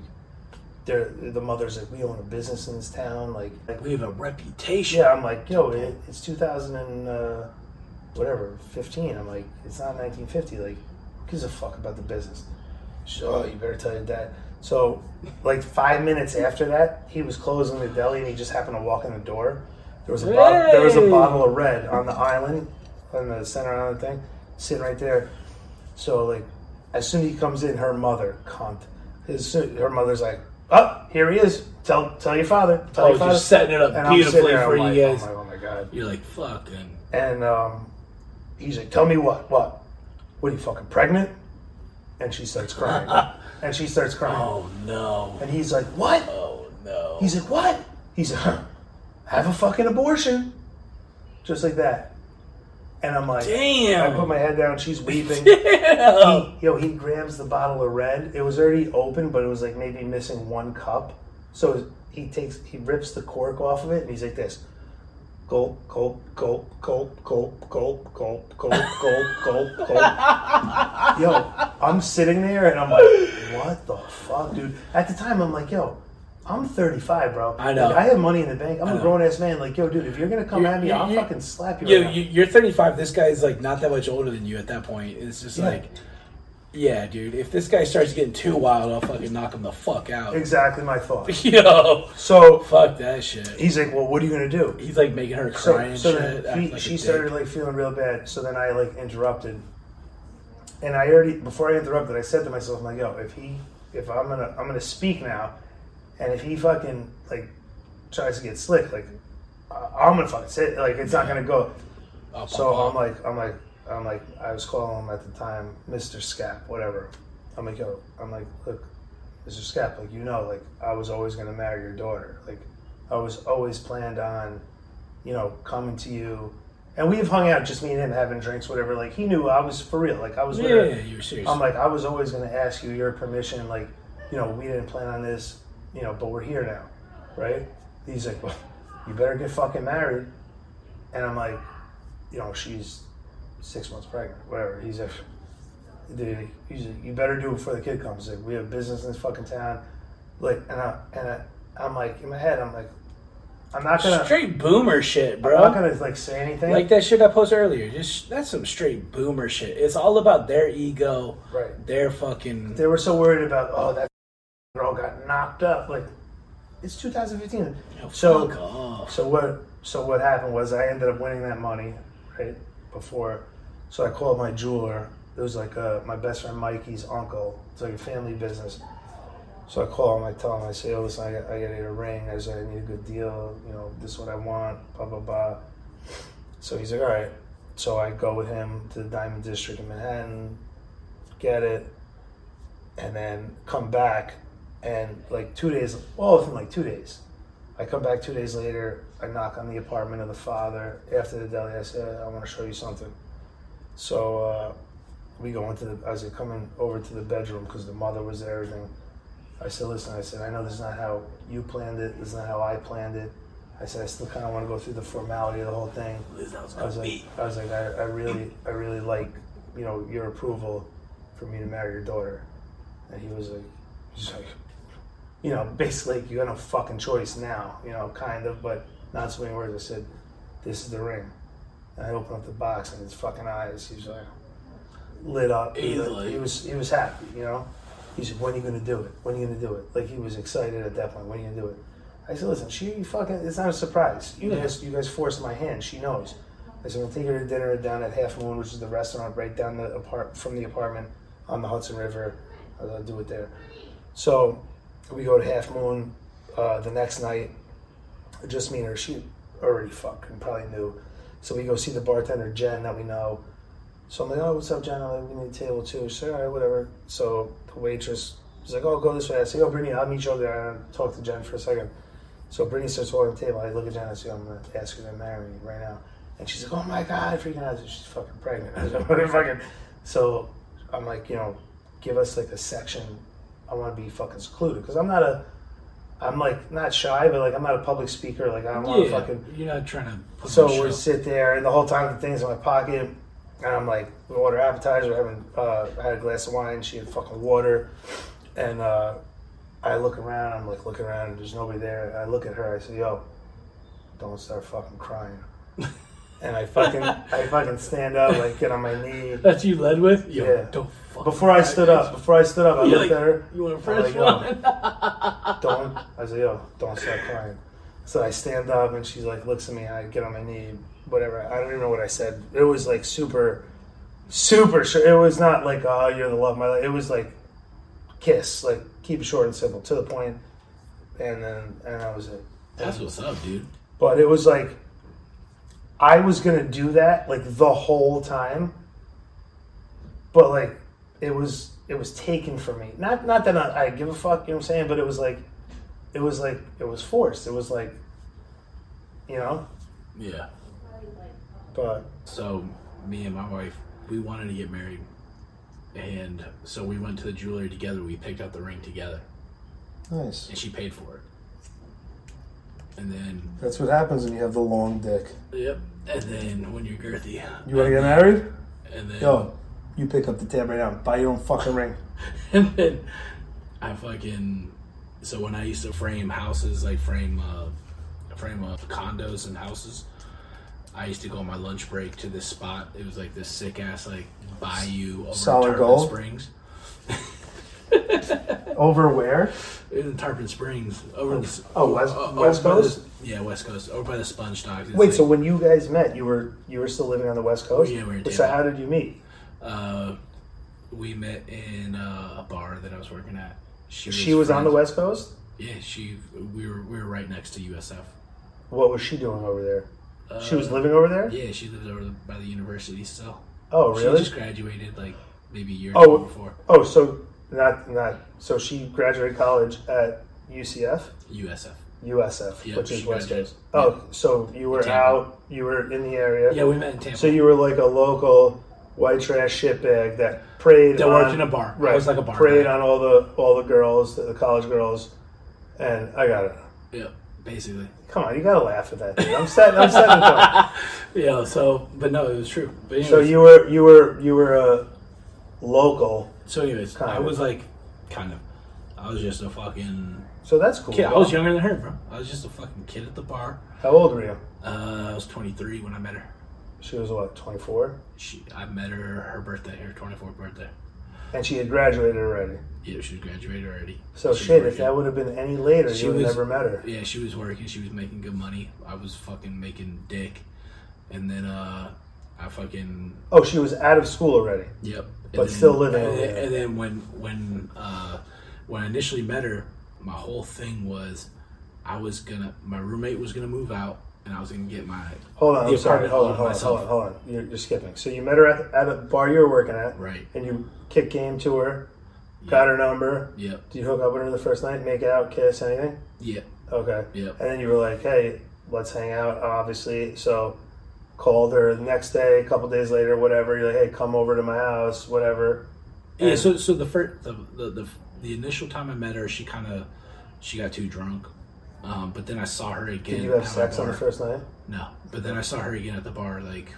Like, the mother's like, we own a business in this town. Like, like we have a reputation. Yeah, I'm like, yo, it, it's two thousand and uh, whatever, fifteen. I'm like, it's not nineteen fifty. Like, who gives a fuck about the business? Sure, you better tell your dad. So, like, five minutes after that, he was closing the deli, and he just happened to walk in the door. There was a, hey! bottle, there was a bottle of red on the island, on the center island thing. Sitting right there. So, like, as soon as he comes in, her mother, cunt. His, soon, her mother's like, oh, here he is. Tell tell your father. Tell oh, your father. Just setting it up and beautifully there, for I'm you like, guys. Oh my, oh, my God. You're like, fucking And um, he's like, tell me what, what? What, are you fucking pregnant? And she starts crying. And she starts crying. Oh, no. And he's like, what? Oh, no. He's like, what? He's like, huh, have a fucking abortion. Just like that. And I'm like, damn. I put my head down. She's weeping. Damn. He, yo, he grabs the bottle of red. It was already open, but it was like maybe missing one cup. So he takes, he rips the cork off of it, and he's like this. Gulp, gulp, gulp, gulp, gulp, gulp, gulp, gulp, gulp, gulp, gulp. Yo, I'm sitting there, and I'm like, what the fuck, dude? At the time, I'm like, yo. I'm thirty-five, bro. I know. Like, I have money in the bank. I'm a grown-ass man. Like, yo, dude, if you're going to come you're, at me, I'll fucking slap you. Yo, right you now. You're thirty-five. This guy's, like, not that much older than you at that point. It's just yeah. like, yeah, dude. If this guy starts getting too wild, I'll fucking knock him the fuck out. Exactly my thought. Yo. So. Fuck that shit. He's like, well, what are you going to do? He's, like, making her cry so, and so shit. He, like she started, dick. like, feeling real bad. So then I, like, interrupted. And I already, before I interrupted, I said to myself, I'm like, yo, if he, if I'm going to, I'm going to speak now. And if he fucking, like, tries to get slick, like, I'm going to fucking say it. Like, it's not going to go. Up, so up, up. I'm like, I'm like, I'm like, I was calling him at the time, Mister Scap, whatever. I'm like, yo, I'm like, look, Mister Scap, like, you know, like, I was always going to marry your daughter. Like, I was always planned on, you know, coming to you. And we've hung out, just me and him having drinks, whatever. Like, he knew I was for real. Like, I was yeah, yeah, yeah, you were serious. I'm like, I was always going to ask you your permission. Like, you know, we didn't plan on this. You know, but we're here now, right? He's like, well, you better get fucking married. And I'm like, you know, she's six months pregnant, whatever. He's like, dude, he's like, you better do it before the kid comes. He's like, we have business in this fucking town. Like, and, I, and I, I'm like, in my head, I'm like, I'm not going to. Straight boomer shit, bro. I'm not going to, like, say anything. Like that shit I posted earlier. Just that's some straight boomer shit. It's all about their ego. Right. Their fucking. They were so worried about, oh, that girl got knocked up. Like, it's two thousand fifteen. Yo, so fuck off. so what so what happened was I ended up winning that money right before. So I called my jeweler. It was like uh, my best friend Mikey's uncle. It's like a family business. So I call him. I tell him. I say, oh, listen, I got, I got to get a ring. I said, I need a good deal. You know, this is what I want. Blah blah blah. So he's like, all right. So I go with him to the Diamond District in Manhattan, get it, and then come back. And like two days, well, within like two days, I come back two days later. I knock on the apartment of the father after the deli. I said, I want to show you something. So uh, we go into the, I was like, coming over to the bedroom because the mother was there. Everything. I said, listen, I said, I know this is not how you planned it. This is not how I planned it. I said, I still kind of want to go through the formality of the whole thing. I was like, I was like, I, I really, I really like, you know, your approval for me to marry your daughter. And he was like, he's like. You know, basically, you got no fucking choice now, you know, kind of, but not so many words. I said, this is the ring. And I opened up the box, and his fucking eyes, he was like, lit up. He, he was he was happy, you know? He said, when are you going to do it? When are you going to do it? Like, he was excited at that point. When are you going to do it? I said, listen, she fucking, it's not a surprise. You guys, you guys forced my hand. She knows. I said, I'm going to take her to dinner down at Half Moon, which is the restaurant right down the apart from the apartment on the Hudson River. I was going to do it there. So... we go to Half Moon uh, the next night. Just me and her. She already fucking probably knew. So we go see the bartender, Jen, that we know. So I'm like, oh, what's up, Jen? I'm like, we need a table, too. She's like, all right, whatever. So the waitress is like, oh, go this way. I say, oh, Brittany, I'll meet you over there. I'll talk to Jen for a second. So Brittany starts walking the table. I look at Jen and I say, I'm going to ask her to marry me right now. And she's like, oh, my God, freaking out. She's fucking pregnant. I was like, fucking. So I'm like, you know, give us, like, a section. I want to be fucking secluded because I'm not a, I'm like not shy, but like I'm not a public speaker. Like I don't want to yeah, fucking. You're not trying to. Put so we sit there, and the whole time the thing's in my pocket, and I'm like, we order appetizer. Having uh, I had a glass of wine. She had fucking water, and uh, I look around. I'm like looking around, and there's nobody there. And I look at her. I say, yo, don't start fucking crying. And I fucking, I fucking stand up, like get on my knee. That's you led with? Yo, yeah. Don't fucking before I stood up, before I stood up, I You're looked like, at her. You want a fresh one? Don't. I was like, yo, don't start crying. So I stand up, and she's like, looks at me, and I get on my knee, whatever. I don't even know what I said. It was like super, super short. It was not like, oh, you're the love of my life. It was like, kiss, like keep it short and simple, to the point. And then, and that was it. That's what's up, dude. But it was like. I was gonna do that like the whole time, but like it was it was taken from me. Not not that I, I give a fuck, you know what I'm saying, but it was like it was like it was forced. It was like, you know. Yeah. But so me and my wife, we wanted to get married, and so we went to the jewelry together. We picked out the ring together. Nice. And she paid for it. And then that's what happens when you have the long dick. Yep. And then when you're girthy, you want to get married. And then yo, you pick up the tab right now and buy your own fucking ring. And then I fucking so when I used to frame houses, like frame uh, frame of condos and houses, I used to go on my lunch break to this spot. It was like this sick ass like bayou over Tarpon Springs. Over where? In Tarpon Springs. Over oh, the, oh West, uh, West Coast? The, yeah, West Coast. Over by the sponge dogs. Wait, like, so when you guys met, you were you were still living on the West Coast? Yeah, we were. So how did you meet? Uh, we met in uh, a bar that I was working at. She was, she was on the West Coast? Yeah, she. We were we were right next to U S F. What was she doing over there? Uh, she was living over there? Yeah, she lives over the, by the university still. Oh, really? She just graduated like maybe a year oh, before. Oh, so... Not, not, so she graduated college at U C F? U S F. U S F, yep, which is West Coast. Oh, yeah. So you were out, you were in the area. Yeah, we met in Tampa. So you were like a local white trash shitbag that preyed that on... That worked in a bar. Right. It was like a bar. Preyed guy. on all the all the girls, the college girls, and I got it. Yeah, basically. Come on, you got to laugh at that thing. I'm setting I'm setting it up. Yeah, so, but no, it was true. But anyways, so you were, you were, you were a local... So anyways, kind I was of. like, kind of, I was just a fucking... So that's cool. Kid. I was younger than her, bro. I was just a fucking kid at the bar. How old were you? Uh, I was twenty-three when I met her. She was what, twenty-four? She, I met her, her birthday, her twenty-fourth birthday. And she had graduated already? Yeah, she had graduated already. So she shit, if that would have been any later, she you would have never met her. Yeah, she was working, she was making good money. I was fucking making dick. And then, uh... I fucking... Oh, she was out of school already. Yep. And but then, still living. And then, and then when when uh, when I initially met her, my whole thing was I was gonna my roommate was gonna move out and I was gonna get my hold on. I'm sorry. Hold on. Hold on. Hold on. Hold on. You're, you're skipping. So you met her at, at a bar you were working at, right? And you kicked game to her, yep. Got her number. Yep. Did you hook up with her the first night? Make out, kiss, anything? Yeah. Okay. Yep. And then you were like, hey, let's hang out. Obviously, so. Called her the next day, a couple days later, whatever. You're like, hey, come over to my house, whatever. And yeah. So, so the first, the, the the the initial time I met her, she kind of, she got too drunk. Um, but then I saw her again. Did you have sex on the first night? No. But then I saw her again at the bar, like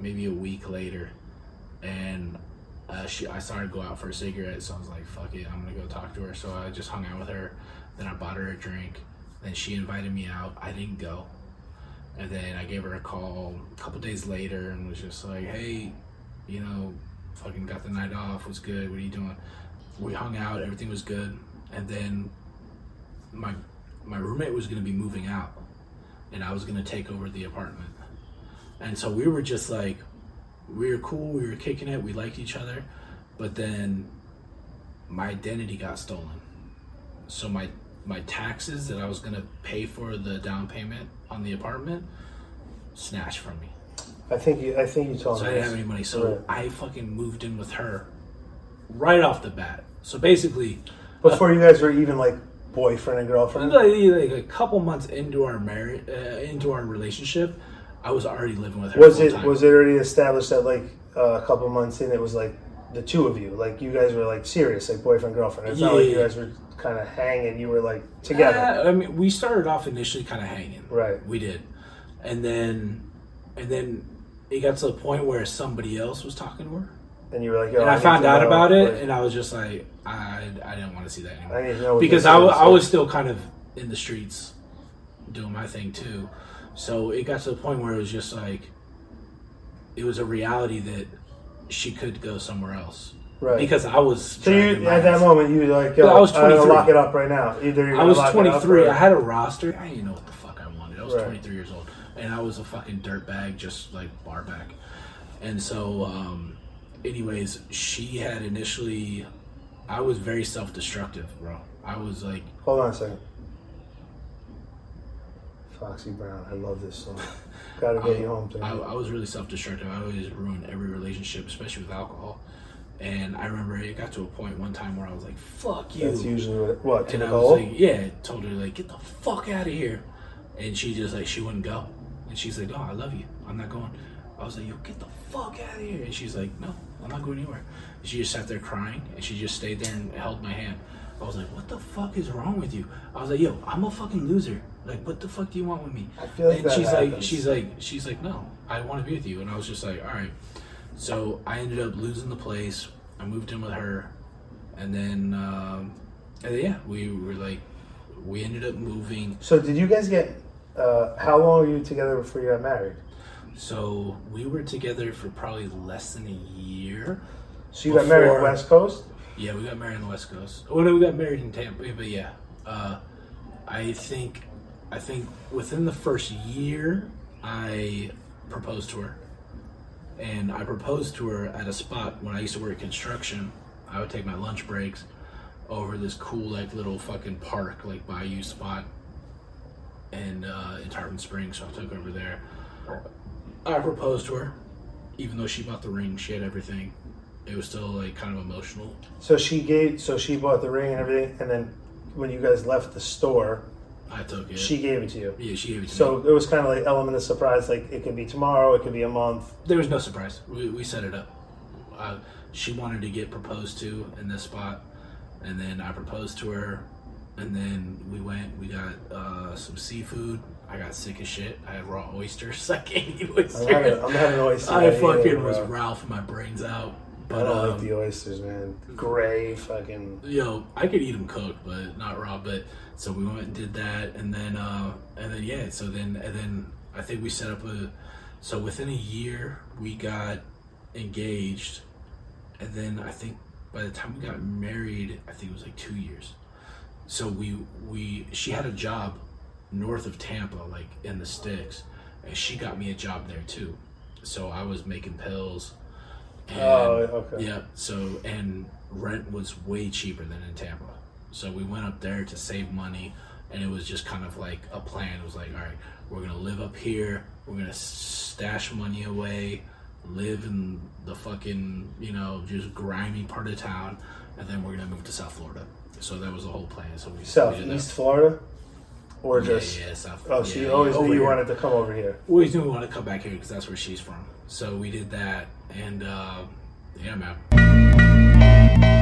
maybe a week later, and uh, she, I saw her go out for a cigarette. So I was like, fuck it, I'm gonna go talk to her. So I just hung out with her. Then I bought her a drink. Then she invited me out. I didn't go. And then I gave her a call a couple days later and was just like, hey, you know, fucking got the night off, was good, what are you doing? We hung out, everything was good. And then my my roommate was gonna be moving out and I was gonna take over the apartment. And so we were just like, we were cool, we were kicking it, we liked each other, but then my identity got stolen. So my my taxes that I was gonna pay for the down payment on the apartment, snatched from me. I think you. I think you told me. So I didn't have any money. So right. I fucking moved in with her, right off the bat. So basically, before uh, you guys were even like boyfriend and girlfriend, like, like a couple months into our marriage, uh, into our relationship, I was already living with her. Was it time. Was it already established that like uh, a couple months in, it was like the two of you, like you guys were like serious, like boyfriend girlfriend. It's yeah, not like you guys were kind of hanging. You were like together. Uh, I mean, we started off initially kind of hanging, right? We did, and then, and then it got to the point where somebody else was talking to her, and you were like, yo, and I, I found out know, about it, like, and I was just like, I, I didn't want to see that anymore. I need to know because I, I was still kind of in the streets doing my thing too. So it got to the point where it was just like, it was a reality that she could go somewhere else, right? Because I was. So you, at that moment, you were like, yo, I was twenty-three. I'm gonna lock it up right now. Either you're I was twenty-three. Or... I had a roster. I didn't know what the fuck I wanted. I was right. twenty-three years old, and I was a fucking dirtbag, just like bar back. And so, um, anyways, she had initially. I was very self-destructive, bro. I was like, hold on a second. Foxy Brown. I love this song. Gotta get I, you home tonight. I, I was really self-destructive. I always ruined every relationship, especially with alcohol. And I remember it got to a point one time where I was like, fuck you. That's usually what, what to and I was like, yeah, told her, like, get the fuck out of here. And she just, like, she wouldn't go. And she's like, no, I love you. I'm not going. I was like, yo, get the fuck out of here. And she's like, no, I'm not going anywhere. And she just sat there crying, and she just stayed there and held my hand. I was like, what the fuck is wrong with you? I was like, yo, I'm a fucking loser. Like, what the fuck do you want with me? I feel like and that she's happens. like, she's like, she's like, no, I want to be with you. And I was just like, all right. So I ended up losing the place. I moved in with her, and then, um, and then yeah, we were like, we ended up moving. So did you guys get? Uh, how long were you together before you got married? So we were together for probably less than a year. So you before, got married on the West Coast? Yeah, we got married on the West Coast. Oh no, we got married in Tampa, but yeah. Uh, I think, I think within the first year, I proposed to her. And I proposed to her at a spot when I used to work construction. I would take my lunch breaks over this cool, like, little fucking park, like, bayou spot. And uh, in Tarpon Springs, so I took her over there. I proposed to her, even though she bought the ring, she had everything. It was still, like, kind of emotional. So she gave, so she bought the ring and everything, and then when you guys left the store, I took it. She gave it to you. Yeah, she gave it to so me. So it was kind of like element of surprise. Like, it could be tomorrow, it could be a month. There was no surprise. We, we set it up. Uh, she wanted to get proposed to in this spot, and then I proposed to her, and then we went. We got uh, some seafood. I got sick as shit. I had raw oysters. I can't eat oysters. I'm having, I'm having oysters. I fucking either, was Ralph my brains out. But, I don't um, like the oysters, man. Gray, fucking. Yo, I could eat them cooked, but not raw. But so we went and did that, and then, uh, and then yeah. So then, and then I think we set up a. So within a year, we got engaged, and then I think by the time we got married, I think it was like two years. So we we she had a job north of Tampa, like in the sticks, and she got me a job there too. So I was making pills. And, oh, okay. Yeah, so, and rent was way cheaper than in Tampa. So we went up there to save money, and it was just kind of like a plan. It was like, all right, we're going to live up here. We're going to stash money away, live in the fucking, you know, just grimy part of town, and then we're going to move to South Florida. So that was the whole plan. So we Southeast Florida? Or yeah, just... Yeah, South Florida. Oh, so yeah, you always yeah, knew you wanted to come over here. We always knew we wanted to come back here because that's where she's from. So we did that. And, uh, yeah, man.